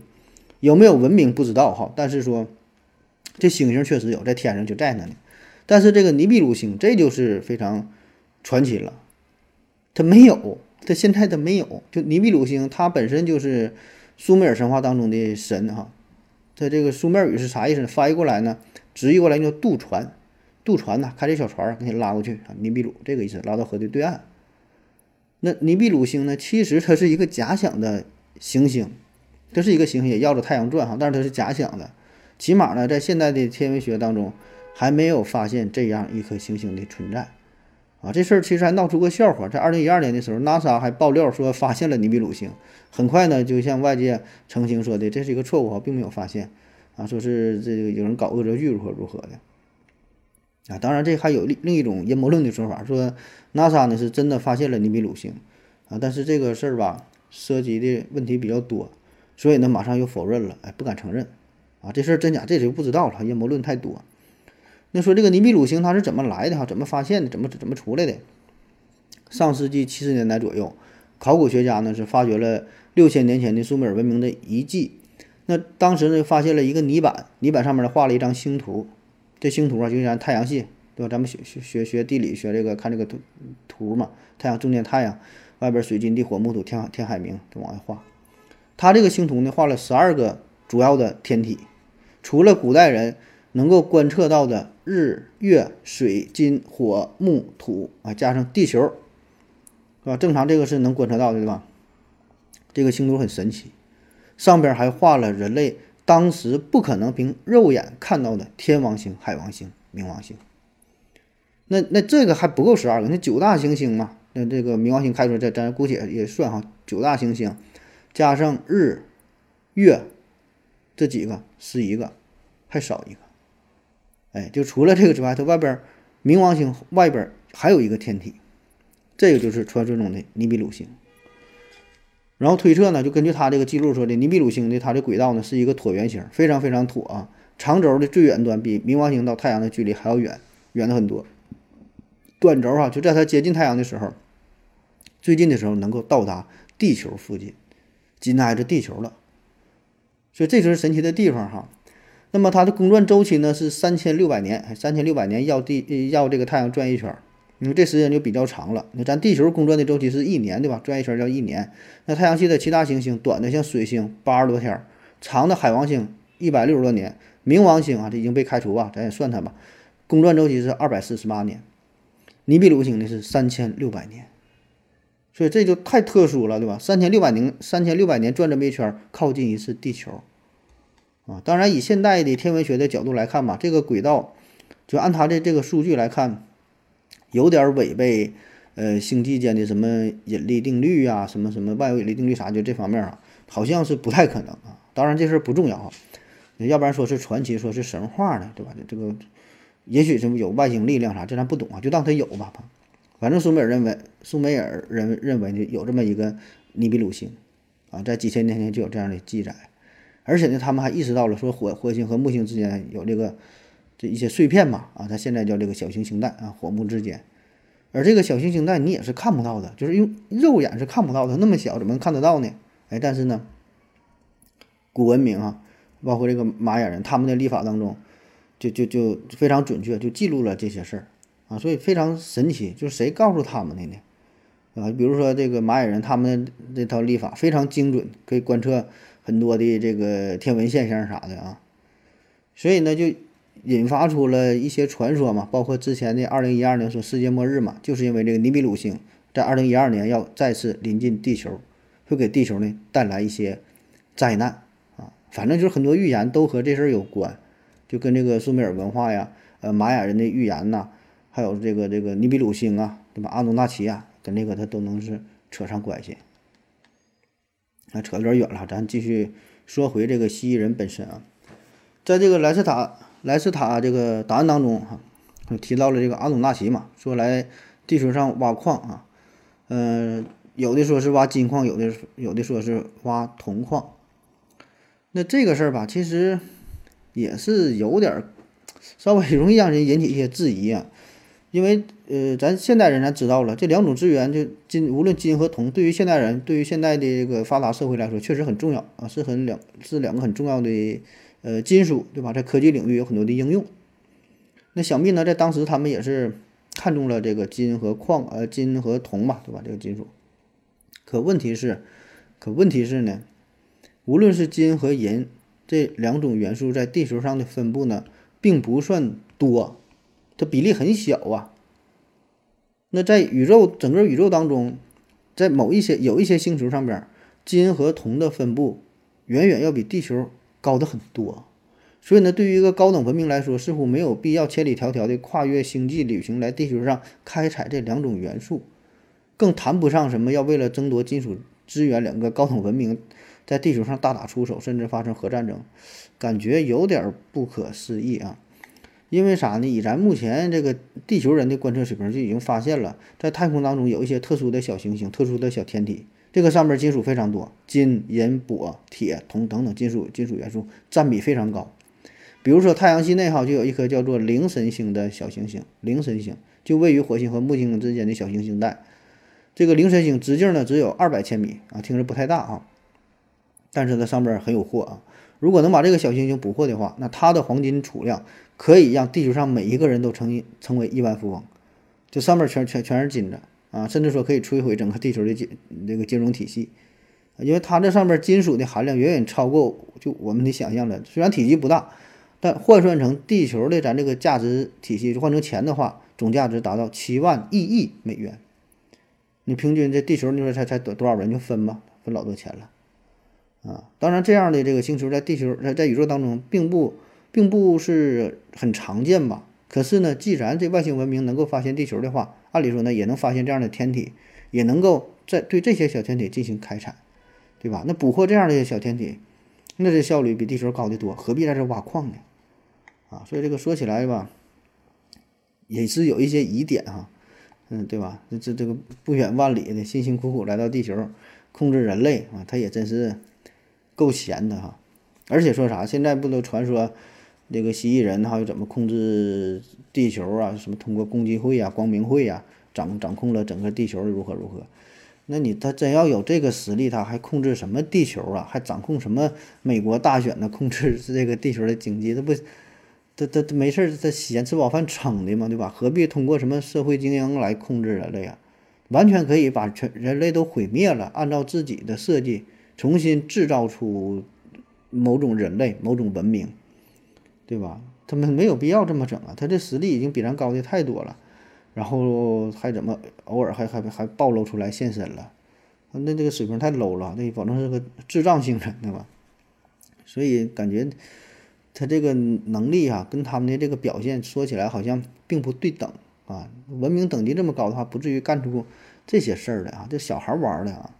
有没有文明不知道哈，但是说这星星确实有，在天上就在那里。但是这个尼比鲁星，这就是非常传奇了，它没有，它现在它没有，就尼比鲁星它本身就是苏美尔神话当中的神哈，它这个苏美尔语是啥意思呢？翻译过来呢，直译过来叫渡船呐，开这小船给你拉过去啊，尼比鲁这个意思，拉到河的对岸。那尼比鲁星呢，其实它是一个假想的行星，这是一个行星也绕着太阳转哈，但是它是假想的，起码呢，在现代的天文学当中还没有发现这样一颗行星的存在啊。这事儿其实还闹出个笑话，在2012年的时候 ，NASA 还爆料说发现了尼比鲁星，很快呢就向外界澄清说的这是一个错误，并没有发现啊，说是这个有人搞恶作剧如何的。啊，当然，这还有另一种阴谋论的说法，说 NASA 呢是真的发现了尼比鲁星，啊，但是这个事儿吧，涉及的问题比较多，所以呢，马上又否认了，哎，不敢承认，啊，这事儿真假这就不知道了，阴谋论太多。那说这个尼比鲁星它是怎么来的哈，怎么发现的，怎么出来的？上世纪70年代左右，考古学家呢是发掘了6000年前的苏美尔文明的遗迹，那当时呢发现了一个泥板，泥板上面呢画了一张星图。这星图啊，就像太阳系，对吧？咱们学地理学这个，看这个图嘛，太阳中间太阳，外边水金地火木土天海冥，就往外画。他这个星图呢，画了12个主要的天体，除了古代人能够观测到的日月水金火木土啊，加上地球，是吧？正常这个是能观测到的，对吧？这个星图很神奇，上边还画了人类。当时不可能凭肉眼看到的天王星、海王星、冥王星，那这个还不够12个，那9大行星嘛，那这个冥王星开出来，咱姑且也算哈，9大行星加上日、月这几个11个，还少一个，哎，就除了这个之外，它外边冥王星外边还有一个天体，这个就是传说中的尼比鲁星。然后推测呢，就根据他这个记录说的，尼比鲁星的它的轨道呢是一个椭圆形，非常非常椭啊，长轴的最远端比冥王星到太阳的距离还要远的很多，短轴啊就在它接近太阳的时候，最近的时候能够到达地球附近，紧挨着地球了，所以这就是神奇的地方哈。那么它的公转周期呢是3600年，3600年绕这个太阳转一圈。因为这时间就比较长了，那咱地球公转的周期是1年，对吧？转一圈叫1年。那太阳系的其他行星，短的像水星80多天，长的海王星160多年，冥王星啊这已经被开除啊，咱也算它吧，公转周期是248年，尼比鲁星呢是3600年，所以这就太特殊了，对吧？3600年转这么一圈，靠近一次地球啊。当然以现代的天文学的角度来看嘛，这个轨道就按它的这个数据来看。有点违背星际间的什么引力定律啊，什么什么万有引力定律啥，就这方面啊，好像是不太可能啊。当然这事儿不重要啊，要不然说是传奇，说是神话呢，对吧？这个也许什么有外星力量啥，这咱不懂啊，就当它有吧。反正苏美尔人认为呢，有这么一个尼比鲁星啊，在几千年前就有这样的记载，而且呢，他们还意识到了说火星和木星之间有这一些碎片嘛啊，它现在叫这个小行星带啊，火木之间。而这个小行星带你也是看不到的，就是用肉眼是看不到的，那么小怎么能看得到呢？哎，但是呢，古文明啊，包括这个玛雅人，他们的历法当中就非常准确，就记录了这些事儿啊，所以非常神奇，就是谁告诉他们的呢？啊，比如说这个玛雅人，他们的这套历法非常精准，可以观测很多的这个天文现象啥的啊，所以呢就引发出了一些传说嘛，包括之前的2012年说世界末日嘛，就是因为这个尼比鲁星在2012年要再次临近地球，会给地球呢带来一些灾难啊。反正就是很多预言都和这事儿有关，就跟这个苏美尔文化呀、玛雅人的预言呐、啊，还有这个尼比鲁星啊，对吧？阿努纳奇啊，跟这个它都能是扯上关系。那扯有点远了，咱继续说回这个蜥蜴人本身啊，在这个莱斯塔这个答案当中哈、啊，提到了这个阿努纳奇嘛，说来地球上挖矿啊，有的说是挖金矿，有的说是挖铜矿。那这个事儿吧，其实也是有点稍微容易让人引起一些质疑啊，因为咱现代人咱知道了，这两种资源就无论金和铜，对于现代人，对于现代的这个发达社会来说，确实很重要啊，是两个很重要的。金属对吧？在科技领域有很多的应用。那想必呢，在当时他们也是看中了这个金和铜吧，对吧？这个金属。可问题是呢，无论是金和银这两种元素在地球上的分布呢，并不算多，它比例很小啊。那在整个宇宙当中，在有一些星球上边，金和铜的分布远远要比地球高的很多，所以呢，对于一个高等文明来说，似乎没有必要千里迢迢的跨越星际旅行来地球上开采这两种元素，更谈不上什么要为了争夺金属资源，两个高等文明在地球上大打出手，甚至发生核战争，感觉有点不可思议啊！因为啥呢？以咱目前这个地球人的观测水平，就已经发现了，在太空当中有一些特殊的小行星、特殊的小天体。这个上面金属非常多，金、银、铂、铁、铜等等金属元素占比非常高。比如说太阳系内哈就有一颗叫做灵神星的小行星，灵神星就位于火星和木星之间的小行星带。这个灵神星直径呢只有200千米啊，听着不太大啊，但是它上面很有货啊。如果能把这个小行星捕获的话，那它的黄金储量可以让地球上每一个人都成为亿万富翁。这上面全是金子。啊，甚至说可以摧毁整个地球的这个金融体系，因为它这上面金属的含量远远超过就我们的想象了。虽然体积不大，但换算成地球的咱这个价值体系，就换成钱的话，总价值达到7万亿美元。你平均这地球你说才多少人就分吧，分老多钱了啊！当然，这样的这个星球在地球在宇宙当中并不是很常见吧。可是呢，既然这外星文明能够发现地球的话，按理说呢也能发现这样的天体，也能够对这些小天体进行开采，对吧？那捕获这样的小天体，那这效率比地球高得多，何必在这挖矿呢？啊，所以这个说起来吧，也是有一些疑点哈，对吧？这个不远万里的辛辛苦苦来到地球，控制人类啊，他也真是够闲的哈。而且说啥，现在不都传说？这个蜥蜴人哈又怎么控制地球啊？什么通过共济会啊、光明会啊，掌控了整个地球如何？那他真要有这个实力，他还控制什么地球啊？还掌控什么美国大选呢？控制这个地球的经济，他没事他闲吃饱饭撑的嘛，对吧？何必通过什么社会精英来控制人类啊？完全可以把全人类都毁灭了，按照自己的设计重新制造出某种人类、某种文明。对吧？他们没有必要这么整啊！他这实力已经比咱高的太多了，然后还怎么偶尔还暴露出来现身了？那这个水平太 low 了，那保证是个智障星人，对吧？所以感觉他这个能力啊，跟他们的这个表现说起来好像并不对等啊，文明等级这么高的话，不至于干出这些事儿来啊，这小孩玩的啊。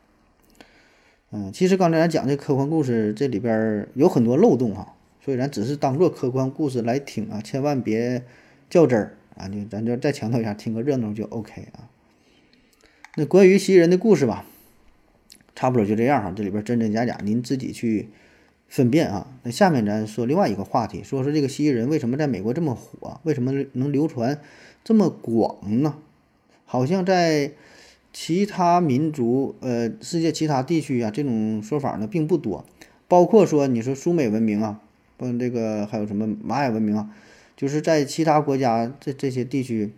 其实刚才咱讲这科幻故事这里边有很多漏洞哈，所以咱只是当做科幻故事来听啊，千万别较真儿啊，就咱就再强调一下，听个热闹就 OK 啊。那关于蜥蜴人的故事吧，差不多就这样哈，这里边真真假假您自己去分辨啊。那下面咱说另外一个话题，说这个蜥蜴人为什么在美国这么火，为什么能流传这么广呢？好像在其他民族，世界其他地区啊，这种说法呢并不多，包括说你说苏美文明啊，这个还有什么玛雅文明啊，就是在其他国家这些地区，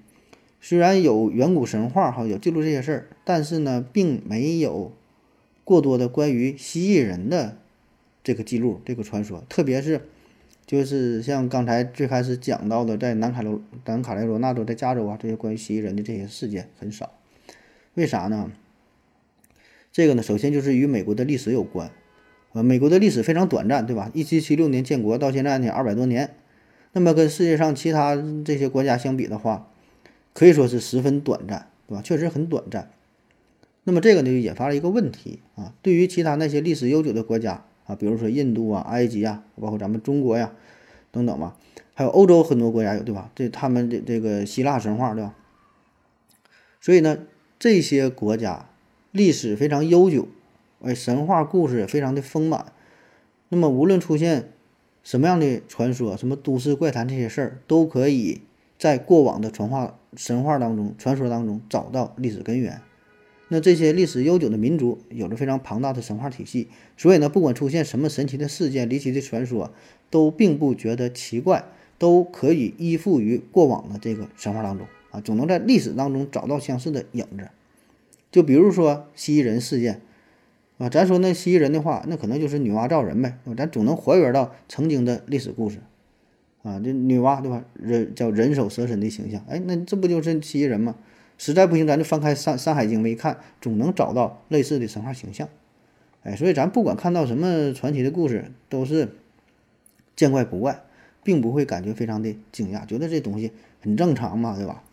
虽然有远古神话哈，有记录这些事儿，但是呢，并没有过多的关于蜥蜴人的这个记录、这个传说，特别是就是像刚才最开始讲到的，在南卡罗来纳州、在加州啊，这些关于蜥蜴人的这些事件很少。为啥呢？这个呢，首先就是与美国的历史有关。美国的历史非常短暂，对吧？1776年建国到现在呢200多年，那么跟世界上其他这些国家相比的话，可以说是十分短暂，对吧？确实很短暂。那么这个呢，就引发了一个问题啊，对于其他那些历史悠久的国家啊，比如说印度啊、埃及啊，包括咱们中国呀等等吧，还有欧洲很多国家有，对吧？他们这个希腊神话，对吧？所以呢，这些国家历史非常悠久，神话故事也非常的丰满。那么无论出现什么样的传说，什么都市怪谈这些事儿，都可以在过往的神话当中、传说当中找到历史根源。那这些历史悠久的民族有着非常庞大的神话体系，所以呢，不管出现什么神奇的事件、离奇的传说，都并不觉得奇怪，都可以依附于过往的这个神话当中。总能在历史当中找到相似的影子，就比如说蜥蜴人事件啊，咱说那蜥蜴人的话，那可能就是女娲造人呗，咱总能还原到曾经的历史故事啊，这女娲对吧？人叫人首蛇身的形象，哎，那这不就是蜥蜴人吗？实在不行，咱就翻开山海经一看，总能找到类似的神话形象，哎，所以咱不管看到什么传奇的故事，都是见怪不怪，并不会感觉非常的惊讶，觉得这东西很正常嘛，对吧？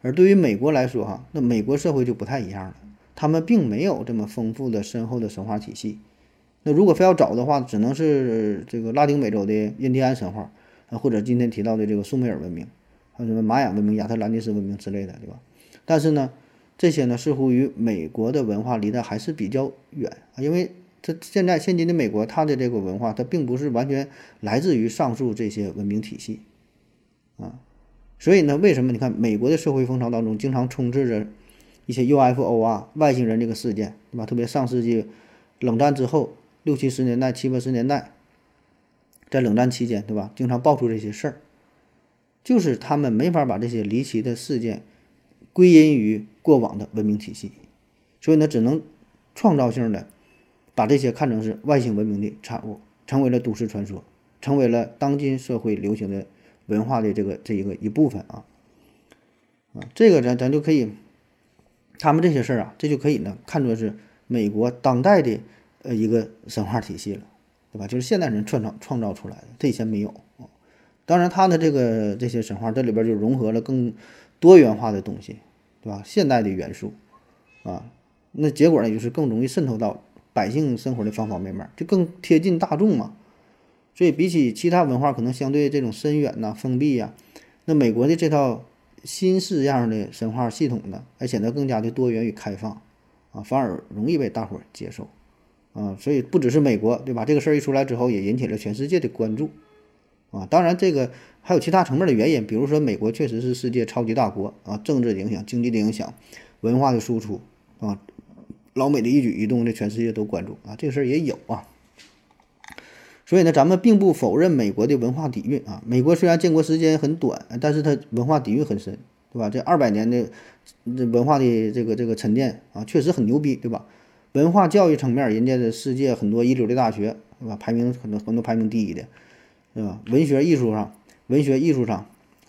而对于美国来说哈，那美国社会就不太一样了，他们并没有这么丰富的深厚的神话体系。那如果非要找的话，只能是这个拉丁美洲的印第安神话，或者今天提到的这个苏美尔文明，还有什么玛雅文明、亚特兰蒂斯文明之类的，对吧？但是呢，这些呢似乎与美国的文化离得还是比较远，因为这现今的美国，它的这个文化它并不是完全来自于上述这些文明体系啊。所以呢，为什么你看美国的社会风潮当中经常充斥着一些 UFO 啊、外星人这个事件，对吧？特别上世纪冷战之后，60、70年代、70、80年代，在冷战期间，对吧？经常爆出这些事儿，就是他们没法把这些离奇的事件归因于过往的文明体系，所以呢，只能创造性的把这些看成是外星文明的产物，成为了都市传说，成为了当今社会流行的文化的这一个一部分啊，这个咱就可以，他们这些事儿啊，这就可以呢看作是美国当代的一个神话体系了，对吧？就是现代人创造出来的，这以前没有。当然，他的这些神话这里边就融合了更多元化的东西，对吧？现代的元素啊，那结果呢就是更容易渗透到百姓生活的方方面面，就更贴近大众嘛。所以比起其他文化可能相对这种深远呐、封闭呀，那美国的这套新式样的神话系统呢，还显得更加的多元与开放啊，反而容易被大伙儿接受啊。所以不只是美国，对吧？这个事儿一出来之后，也引起了全世界的关注啊。当然，这个还有其他层面的原因，比如说美国确实是世界超级大国啊，政治的影响、经济的影响、文化的输出啊，老美的一举一动，这全世界都关注啊，这个事儿也有啊。所以呢，咱们并不否认美国的文化底蕴啊。美国虽然建国时间很短，但是它文化底蕴很深，对吧？这200年的文化的这个沉淀啊，确实很牛逼，对吧？文化教育层面，人家的世界很多一流的大学，对吧？排名很多排名第一的，对吧？文学艺术上，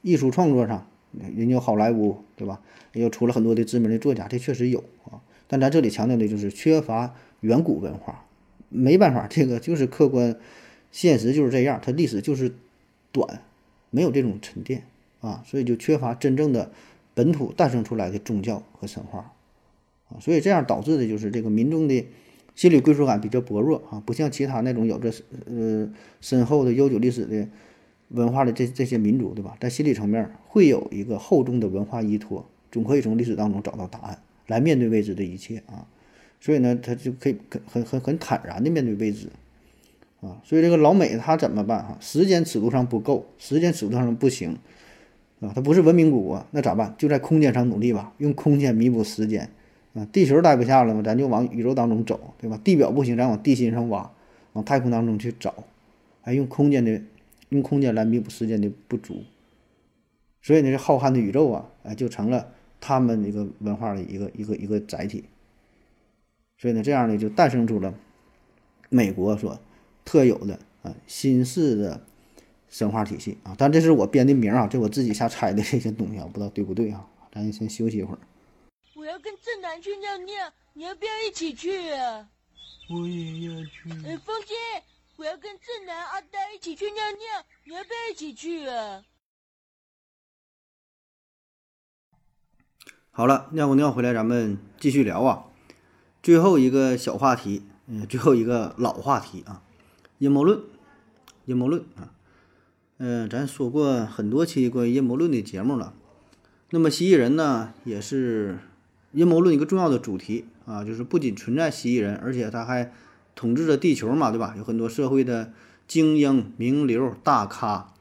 艺术创作上，人家有好莱坞，对吧？也有出了很多的知名的作家，这确实有啊。但咱这里强调的就是缺乏远古文化，没办法，这个就是客观。现实就是这样，它历史就是短，没有这种沉淀啊，所以就缺乏真正的本土诞生出来的宗教和神话啊，所以这样导致的就是这个民众的心理归属感比较薄弱啊，不像其他那种有着深厚的悠久历史的文化的这些民族，对吧？在心理层面会有一个厚重的文化依托，总可以从历史当中找到答案来面对未知的一切啊。所以呢，他就可以很坦然的面对未知啊。所以这个老美他怎么办啊？时间尺度上不够，时间尺度上不行啊，他不是文明古国，那咋办？就在空间上努力吧，用空间弥补时间啊。地球待不下了嘛，咱就往宇宙当中走，对吧？地表不行，咱往地心上挖，往太空当中去找，还用空间的。用空间来弥补时间的不足，所以呢，这浩瀚的宇宙啊，哎，就成了他们一个文化的一个载体。所以呢，这样呢，就诞生出了美国所特有的啊新式的神话体系啊。但这是我编的名啊，这我自己瞎猜的这些东西啊，不知道对不对啊。咱先休息一会儿。我要跟正南去尿尿，你要不要一起去啊？我也要去。风姐。我要跟正南、阿呆一起去尿尿，你要不要一起去啊？好了，尿过尿回来，咱们继续聊啊。最后一个小话题，最后一个老话题啊，阴谋论，阴谋论啊。咱说过很多期关于阴谋论的节目了。那么蜥蜴人呢，也是阴谋论一个重要的主题啊，就是不仅存在蜥蜴人，而且他还统治着地球嘛，对吧？有很多社会的精英、名流、大咖，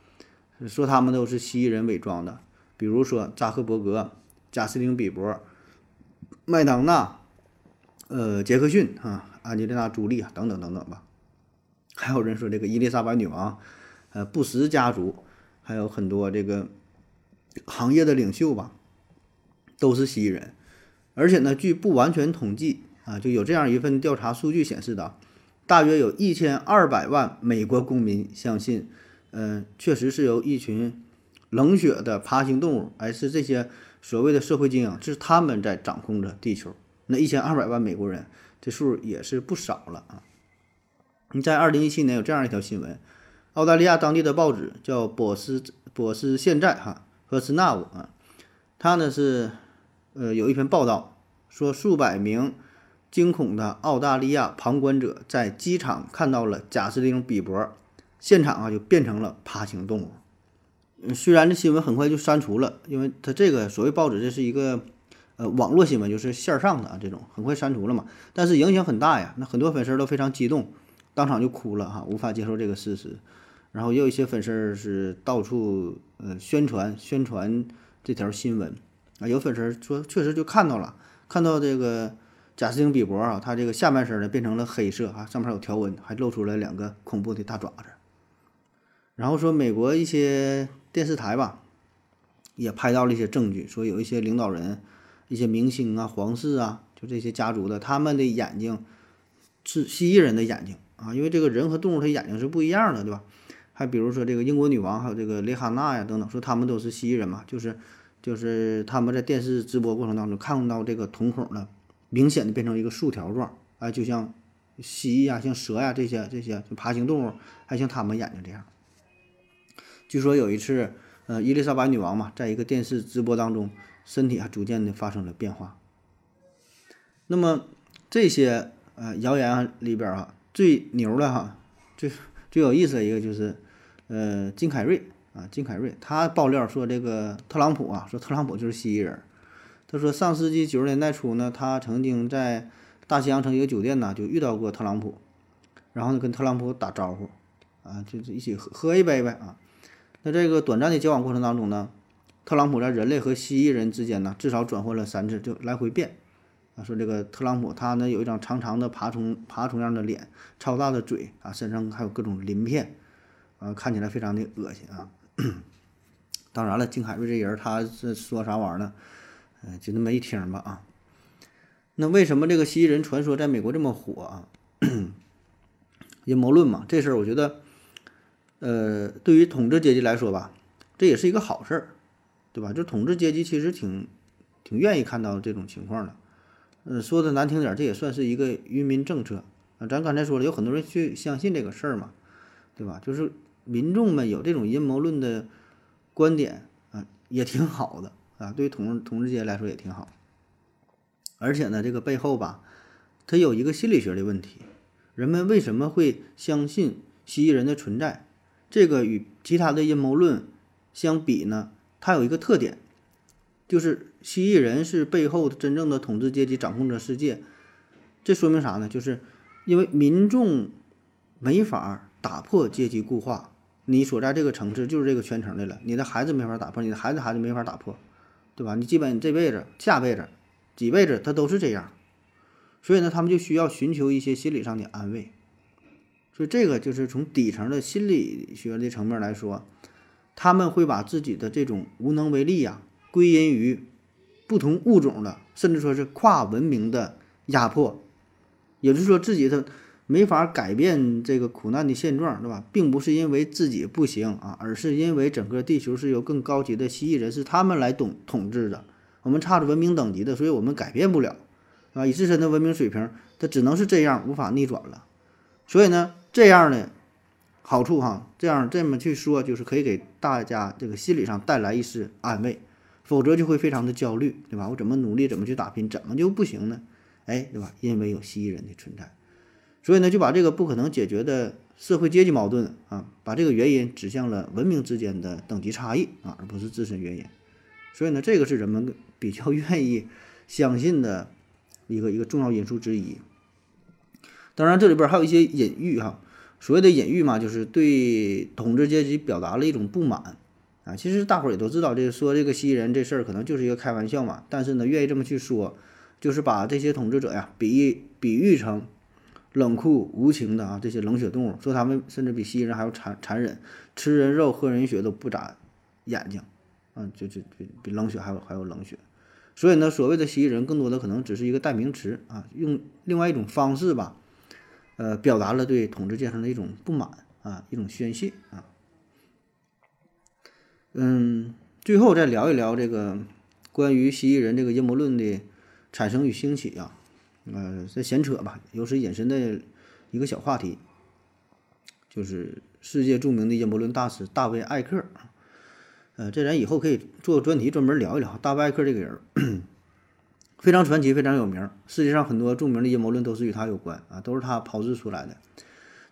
说他们都是蜥蜴人伪装的，比如说扎克伯格、贾斯汀·比伯、麦当娜、杰克逊啊、安吉丽娜·朱莉等等等等吧。还有人说这个伊丽莎白女王、布什家族，还有很多这个行业的领袖吧，都是蜥蜴人。而且呢，据不完全统计啊，就有这样一份调查数据显示的。大约有1200万美国公民相信，确实是由一群冷血的爬行动物，哎，是这些所谓的社会精英，是他们在掌控着地球。那1200万美国人，这数也是不少了啊。在2017年有这样一条新闻，澳大利亚当地的报纸叫《博斯现在》哈和斯纳伍啊，他呢是有一篇报道说数百名。惊恐的澳大利亚旁观者在机场看到了贾斯汀·比伯，现场啊就变成了爬行动物。虽然这新闻很快就删除了，因为它这个所谓报纸这是一个网络新闻，就是线上的啊这种，很快删除了嘛。但是影响很大呀，那很多粉丝都非常激动，当场就哭了哈，无法接受这个事实。然后也有一些粉丝是到处宣传这条新闻啊，有粉丝说确实就看到了，看到这个。贾斯汀·比伯啊，他这个下半身呢变成了黑色啊，上面有条纹，还露出了2个恐怖的大爪子。然后说美国一些电视台吧，也拍到了一些证据，说有一些领导人、一些明星啊、皇室啊，就这些家族的，他们的眼睛是蜥蜴人的眼睛啊，因为这个人和动物它眼睛是不一样的，对吧？还比如说这个英国女王还有这个蕾哈娜呀等等，说他们都是蜥蜴人嘛，就是他们在电视直播过程当中看到这个瞳孔呢。明显的变成一个竖条状，哎，就像蜥蜴啊、像蛇呀、这些爬行动物，还像它们眼睛这样。据说有一次，伊丽莎白女王嘛，在一个电视直播当中，身体还逐渐的发生了变化。那么这些谣言里边啊，最牛的哈，最有意思的一个就是，金凯瑞他爆料说这个特朗普就是蜥蜴人。他说，上世纪90年代初呢，他曾经在大西洋城一个酒店呢，就遇到过特朗普，然后呢跟特朗普打招呼，啊，就是一起喝一杯呗啊。那这个短暂的交往过程当中呢，特朗普在人类和蜥蜴人之间呢，至少转换了3次，就来回变。啊，说这个特朗普他呢有一张长长的爬虫样的脸，超大的嘴啊，身上还有各种鳞片，啊，看起来非常的恶心啊。当然了，金凯瑞这人他是说啥玩意儿呢？就那么一听吧啊。那为什么这个蜥蜴人传说在美国这么火啊？阴谋论嘛，这事儿我觉得，对于统治阶级来说吧，这也是一个好事儿，对吧？就统治阶级其实挺愿意看到这种情况的。说的难听点，这也算是一个愚民政策啊。咱刚才说了，有很多人去相信这个事儿嘛，对吧？就是民众们有这种阴谋论的观点啊，也挺好的。啊，对于同志界来说也挺好。而且呢，这个背后吧，它有一个心理学的问题，人们为什么会相信蜥蜴人的存在？这个与其他的阴谋论相比呢，它有一个特点，就是蜥蜴人是背后真正的统治阶级掌控着世界。这说明啥呢？就是因为民众没法打破阶级固化，你所在这个城市就是这个全城的了，你的孩子没法打破，你的孩子没法打破，对吧？你基本这辈子、下辈子、几辈子，他都是这样。所以呢，他们就需要寻求一些心理上的安慰。所以这个就是从底层的心理学的层面来说，他们会把自己的这种无能为力呀，归因于不同物种的，甚至说是跨文明的压迫。也就是说，自己他没法改变这个苦难的现状，对吧？并不是因为自己不行啊，而是因为整个地球是由更高级的蜥蜴人，是他们来统治的，我们差着文明等级的，所以我们改变不了，对吧？以自身的文明水平，它只能是这样，无法逆转了。所以呢，这样的好处哈，这么去说，就是可以给大家这个心理上带来一丝安慰，否则就会非常的焦虑，对吧？我怎么努力，怎么去打拼，怎么就不行呢？哎，对吧？因为有蜥蜴人的存在，所以呢，就把这个不可能解决的社会阶级矛盾啊，把这个原因指向了文明之间的等级差异啊，而不是自身原因。所以呢，这个是人们比较愿意相信的一个重要因素之一。当然，这里边还有一些隐喻哈。所谓的隐喻嘛，就是对统治阶级表达了一种不满啊。其实大伙儿也都知道，说这个蜥蜴人这事儿可能就是一个开玩笑嘛，但是呢，愿意这么去说。就是把这些统治者呀比喻成冷酷无情的啊这些冷血动物，说他们甚至比蜥蜴人还要残忍，吃人肉喝人血都不眨眼睛，就比冷血还有冷血。所以呢，所谓的蜥蜴人更多的可能只是一个代名词啊，用另外一种方式吧，表达了对统治阶层的一种不满啊，一种宣泄啊。最后再聊一聊这个关于蜥蜴人这个阴谋论的产生与兴起啊，这闲扯吧，由此引申的一个小话题，就是世界著名的阴谋论大师大卫·艾克。这咱以后可以做专题专门聊一聊大卫·艾克这个人，非常传奇，非常有名，世界上很多著名的阴谋论都是与他有关啊，都是他炮制出来的。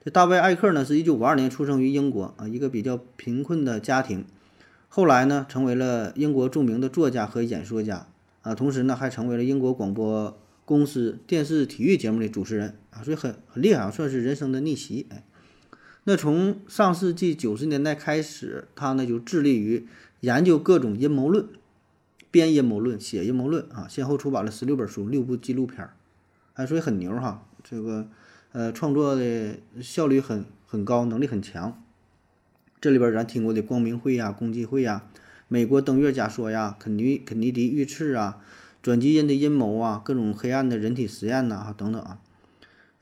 这大卫·艾克呢，是1952年出生于英国啊，一个比较贫困的家庭，后来呢，成为了英国著名的作家和演说家。同时呢，还成为了英国广播公司电视体育节目的主持人啊，所以很厉害啊，算是人生的逆袭。那从上世纪90年代开始，他呢就致力于研究各种阴谋论，编阴谋论、写阴谋论啊，先后出版了16本书、6部纪录片，所以很牛哈。这个创作的效率很高，能力很强。这里边咱听过的光明会呀、共济会呀、美国登月假说呀、肯尼迪遇刺啊、转基因的阴谋啊、各种黑暗的人体实验呐等等啊，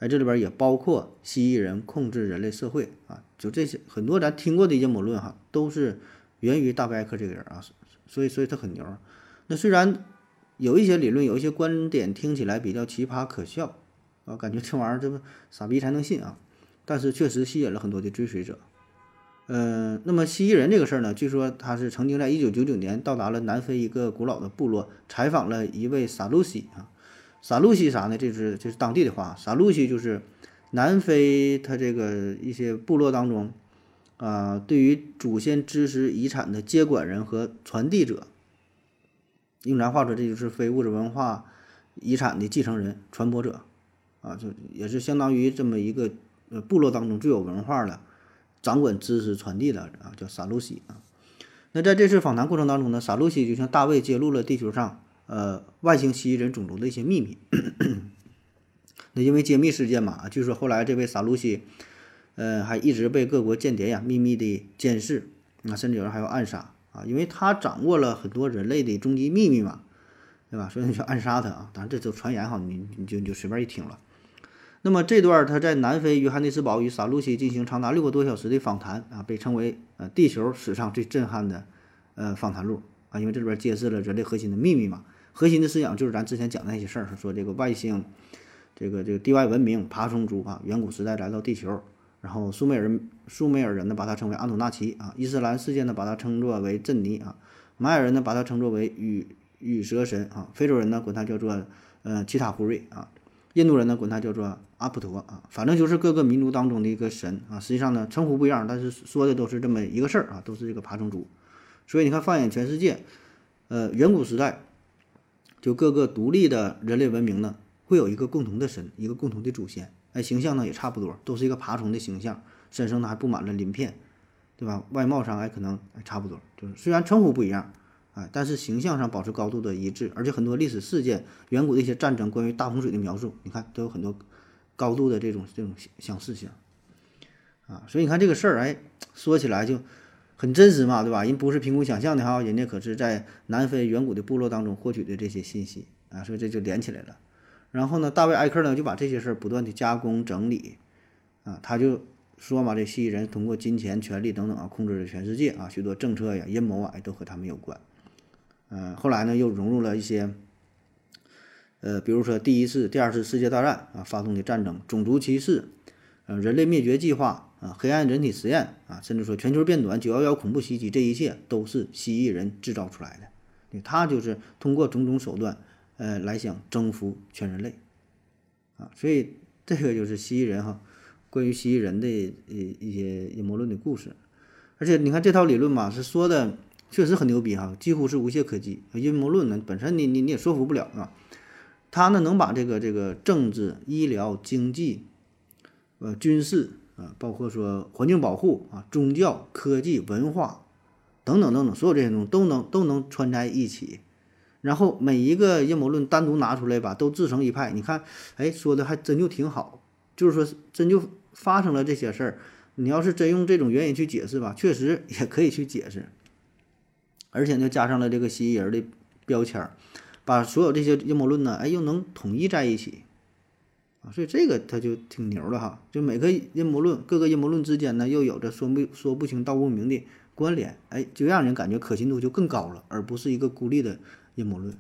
这里边也包括蜥蜴人控制人类社会啊，就这些很多咱听过的阴谋论哈，都是源于大卫·艾克这个人啊，所以他很牛。那虽然有一些理论、有一些观点听起来比较奇葩可笑啊，感觉这玩意儿这不傻逼才能信啊，但是确实吸引了很多的追随者。那么蜥蜴人这个事儿呢，据说他是曾经在1999年到达了南非一个古老的部落，采访了一位萨鲁西啊。萨鲁西啥呢？这是当地的话，萨鲁西就是南非他这个一些部落当中啊，对于祖先知识遗产的接管人和传递者。用咱话说，这就是非物质文化遗产的继承人、传播者啊，就也是相当于这么一个部落当中最有文化的。掌管知识传递的啊，叫萨鲁西啊。那在这次访谈过程当中呢，萨鲁西就向大卫揭露了地球上外星蜥蜴人种族的一些秘密。那因为揭秘事件嘛，据说后来这位萨鲁西，还一直被各国间谍呀秘密的监视，那甚至有人还要暗杀啊，因为他掌握了很多人类的终极秘密嘛，对吧？所以你就暗杀他啊。当然这就传言哈，你就随便一听了。那么这段他在南非约翰内斯堡与萨鲁西进行长达6个多小时的访谈啊，被称为地球史上最震撼的访谈录啊，因为这里边揭示了人类核心的秘密嘛，核心的思想就是咱之前讲的那些事儿，说这个外星，这个地外文明爬虫族啊，远古时代来到地球，然后苏美尔人呢把它称为阿努纳奇啊，伊斯兰世界呢把它称作为镇尼啊，玛雅人呢把它称作为羽蛇神啊，非洲人呢管它叫做奇塔胡瑞啊，印度人呢管它叫做阿普陀啊，反正就是各个民族当中的一个神啊，实际上呢称呼不一样，但是说的都是这么一个事儿啊，都是这个爬虫族。所以你看放眼全世界，远古时代就各个独立的人类文明呢会有一个共同的神，一个共同的祖先，哎，形象呢也差不多，都是一个爬虫的形象，身上呢还布满了鳞片，对吧？外貌上还可能差不多，就是虽然称呼不一样，哎，但是形象上保持高度的一致，而且很多历史事件、远古的一些战争、关于大洪水的描述，你看都有很多高度的这种相似性，啊，所以你看这个事儿，哎，说起来就很真实嘛，对吧？人不是凭空想象的哈，人家可是在南非远古的部落当中获取的这些信息啊，所以这就连起来了。然后呢，大卫·艾克呢就把这些事儿不断的加工整理，啊，他就说嘛，这蜥蜴人通过金钱、权力等等啊，控制着全世界啊，许多政策呀、阴谋啊，都和他们有关。后来呢，又融入了一些，比如说第一次、第二次世界大战啊发动的战争、种族歧视、人类灭绝计划啊、黑暗人体实验啊，甚至说全球变暖、911恐怖袭击，这一切都是蜥蜴人制造出来的。他就是通过种种手段，来想征服全人类啊，所以这个就是蜥蜴人哈，关于蜥蜴人的一些阴谋论的故事。而且你看这套理论嘛，是说的确实很牛逼哈，几乎是无懈可击。阴谋论呢本身你也说服不了啊，他呢能把这个政治、医疗、经济、军事啊，包括说环境保护啊、宗教、科技、文化等等等等，所有这些东西都能穿在一起。然后每一个阴谋论单独拿出来吧，都自成一派。你看，哎，说的还真就挺好，就是说真就发生了这些事儿。你要是真用这种原因去解释吧，确实也可以去解释。而且呢，加上了这个蜥蜴人的标签，把所有这些阴谋论呢，哎，又能统一在一起啊。所以这个它就挺牛的哈，就每个阴谋论、各个阴谋论之间呢，又有着说不清道不明的关联，哎，就让人感觉可信度就更高了，而不是一个孤立的阴谋论。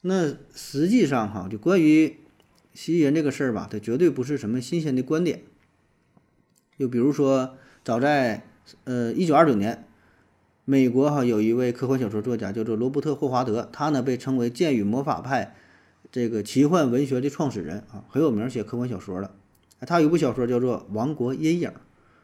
那实际上哈，就关于蜥蜴人这个事儿吧，它绝对不是什么新鲜的观点。就比如说，早在1929年，美国哈有一位科幻小说作家叫做罗伯特·霍华德，他呢被称为剑与魔法派这个奇幻文学的创始人啊，很有名，写科幻小说了。他有一部小说叫做《王国阴影》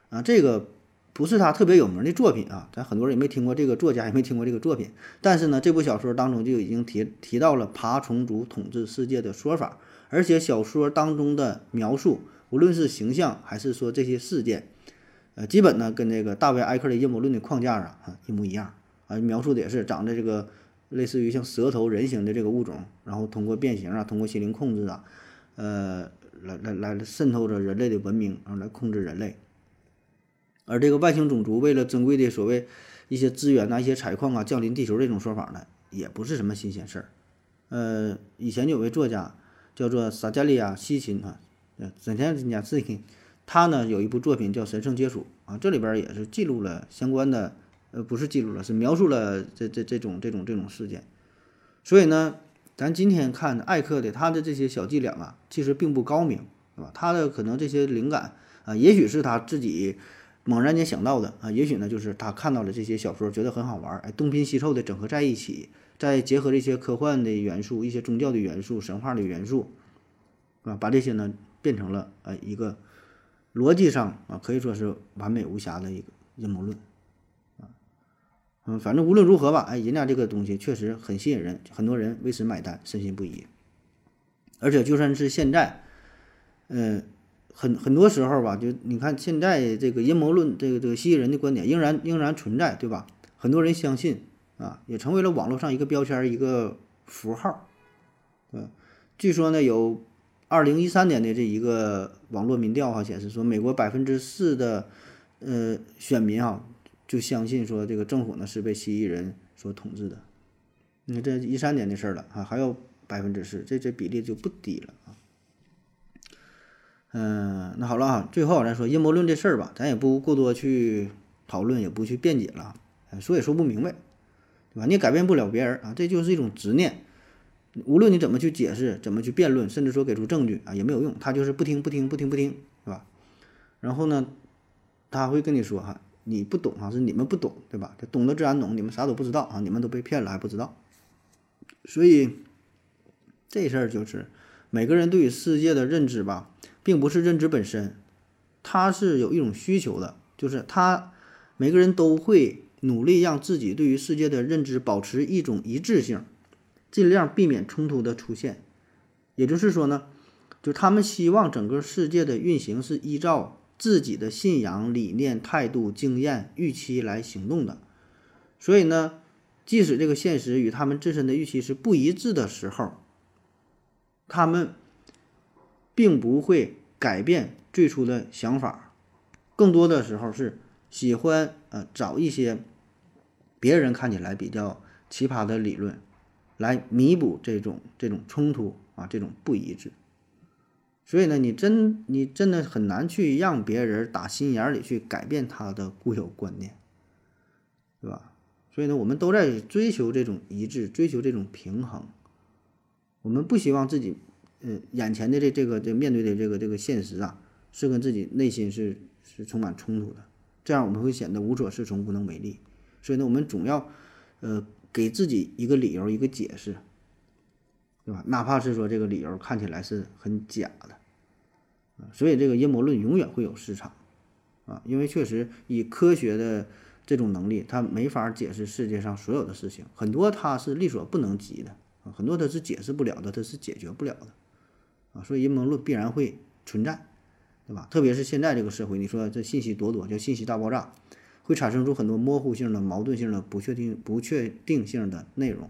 啊，这个不是他特别有名的作品啊，咱很多人也没听过这个作家，也没听过这个作品。但是呢，这部小说当中就已经提到了爬虫族统治世界的说法，而且小说当中的描述，无论是形象还是说这些事件，基本呢跟这个大卫·埃克的阴谋论的框架啊一模一样啊，描述的也是长着这个类似于像蛇头人形的这个物种，然后通过变形啊，通过心灵控制啊，来渗透着人类的文明，然后来控制人类。而这个外星种族为了珍贵的所谓一些资源啊、一些采矿啊降临地球这种说法呢，也不是什么新鲜事儿。以前有位作家叫做萨加利亚·西琴啊，整天人家自己，他呢有一部作品叫《神圣解锁》啊，这里边也是记录了相关的，不是记录了，是描述了这种事件。所以呢，咱今天看艾克的他的这些小伎俩啊，其实并不高明，对吧？他的可能这些灵感啊，也许是他自己猛然间想到的啊，也许呢就是他看到了这些小说，觉得很好玩，哎，东拼西凑的整合在一起，再结合了一些科幻的元素、一些宗教的元素、神话的元素，啊，把这些呢变成了一个逻辑上啊可以说是完美无瑕的一个阴谋论啊，反正无论如何吧，哎，人家这个东西确实很吸引人，很多人为此买单，深信不疑。而且就算是现在，很多时候吧，就你看现在这个阴谋论，这个蜥蜴人的观点仍然存在，对吧？很多人相信啊，也成为了网络上一个标签，一个符号。据说呢，有2013年的这一个网络民调哈，显示说美国4%的选民哈就相信说这个政府呢是被蜥蜴人所统治的。你看这13年的事儿了啊，还有4%，这比例就不低了啊。那好了哈，最后来说阴谋论这事儿吧，咱也不过多去讨论，也不去辩解了，说也说不明白，对吧？你也改变不了别人啊，这就是一种执念，无论你怎么去解释、怎么去辩论，甚至说给出证据啊，也没有用，他就是不听，对吧？然后呢，他会跟你说哈，你不懂啊，是你们不懂，对吧？这懂的自然懂，你们啥都不知道啊，你们都被骗了还不知道。所以这事儿就是每个人对于世界的认知吧，并不是认知本身，它是有一种需求的，就是他每个人都会努力让自己对于世界的认知保持一种一致性，尽量避免冲突的出现。也就是说呢，就他们希望整个世界的运行是依照自己的信仰、理念、态度、经验、预期来行动的。所以呢，即使这个现实与他们自身的预期是不一致的时候，他们并不会改变最初的想法，更多的时候是喜欢找一些别人看起来比较奇葩的理论来弥补这种冲突啊，这种不一致。所以呢，你真的很难去让别人打心眼里去改变他的固有观念，对吧？所以呢，我们都在追求这种一致，追求这种平衡。我们不希望自己，眼前的这面对的这个现实啊，是跟自己内心是充满冲突的。这样我们会显得无所适从、无能为力。所以呢，我们总要，给自己一个理由、一个解释，对吧？哪怕是说这个理由看起来是很假的。所以这个阴谋论永远会有市场啊，因为确实以科学的这种能力，它没法解释世界上所有的事情，很多它是力所不能及的啊，很多它是解释不了的，它是解决不了的啊，所以阴谋论必然会存在，对吧？特别是现在这个社会，你说这信息多多，叫信息大爆炸，会产生出很多模糊性的、矛盾性的、不确定性的内容，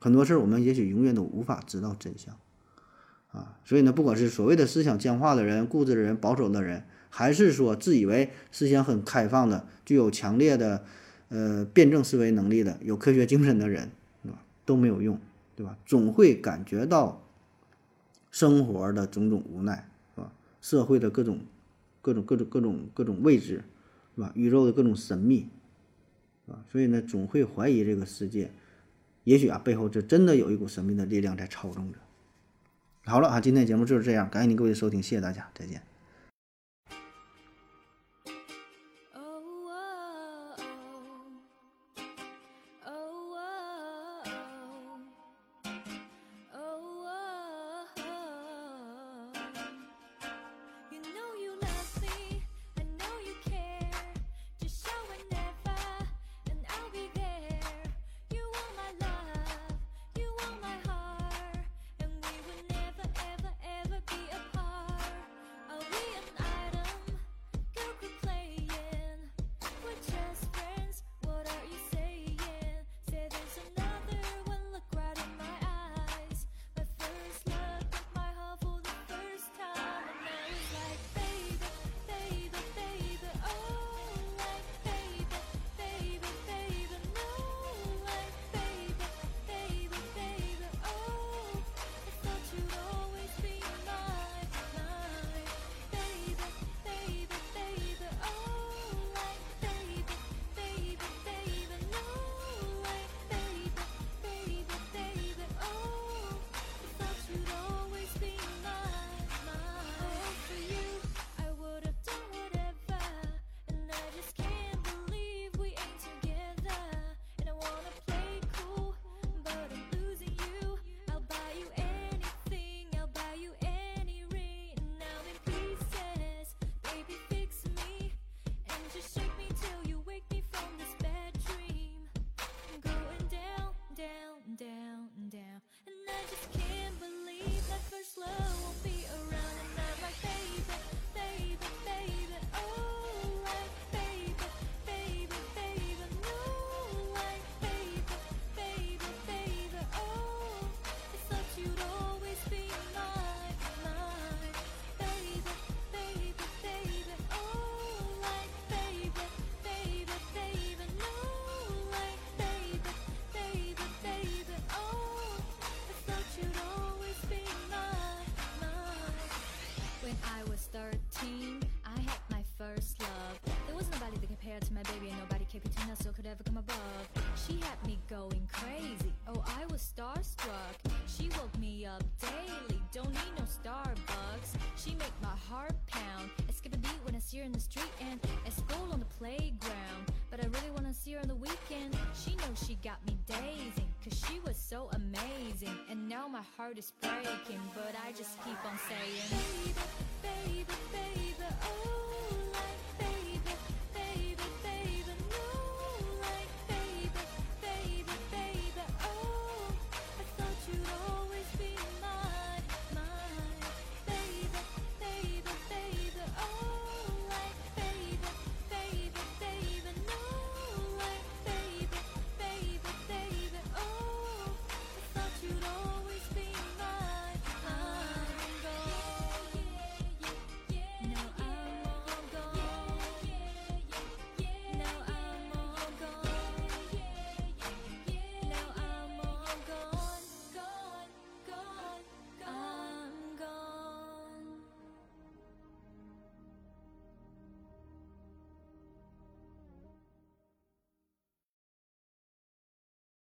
很多事儿我们也许永远都无法知道真相。啊，所以呢，不管是所谓的思想僵化的人、固执的人、保守的人，还是说自以为思想很开放的、具有强烈的辩证思维能力的、有科学精神的人，对吧？都没有用，对吧？总会感觉到生活的种种无奈，是吧？社会的各种未知，是吧？宇宙的各种神秘，啊，所以呢，总会怀疑这个世界，也许啊，背后这真的有一股神秘的力量在操纵着。好了啊，今天节目就是这样，感谢您各位的收听，谢谢大家，再见。To my baby and nobody came between us or could ever come above. She had me going crazy, oh I was starstruck. She woke me up daily, don't need no Starbucks. She made my heart pound, I skip a beat when I see her in the street and at school on the playground, but I really wanna see her on the weekend. She knows she got me dazing, cause she was so amazing, and now my heart is breaking, but I just keep on saying, baby, baby, baby, oh, like baby.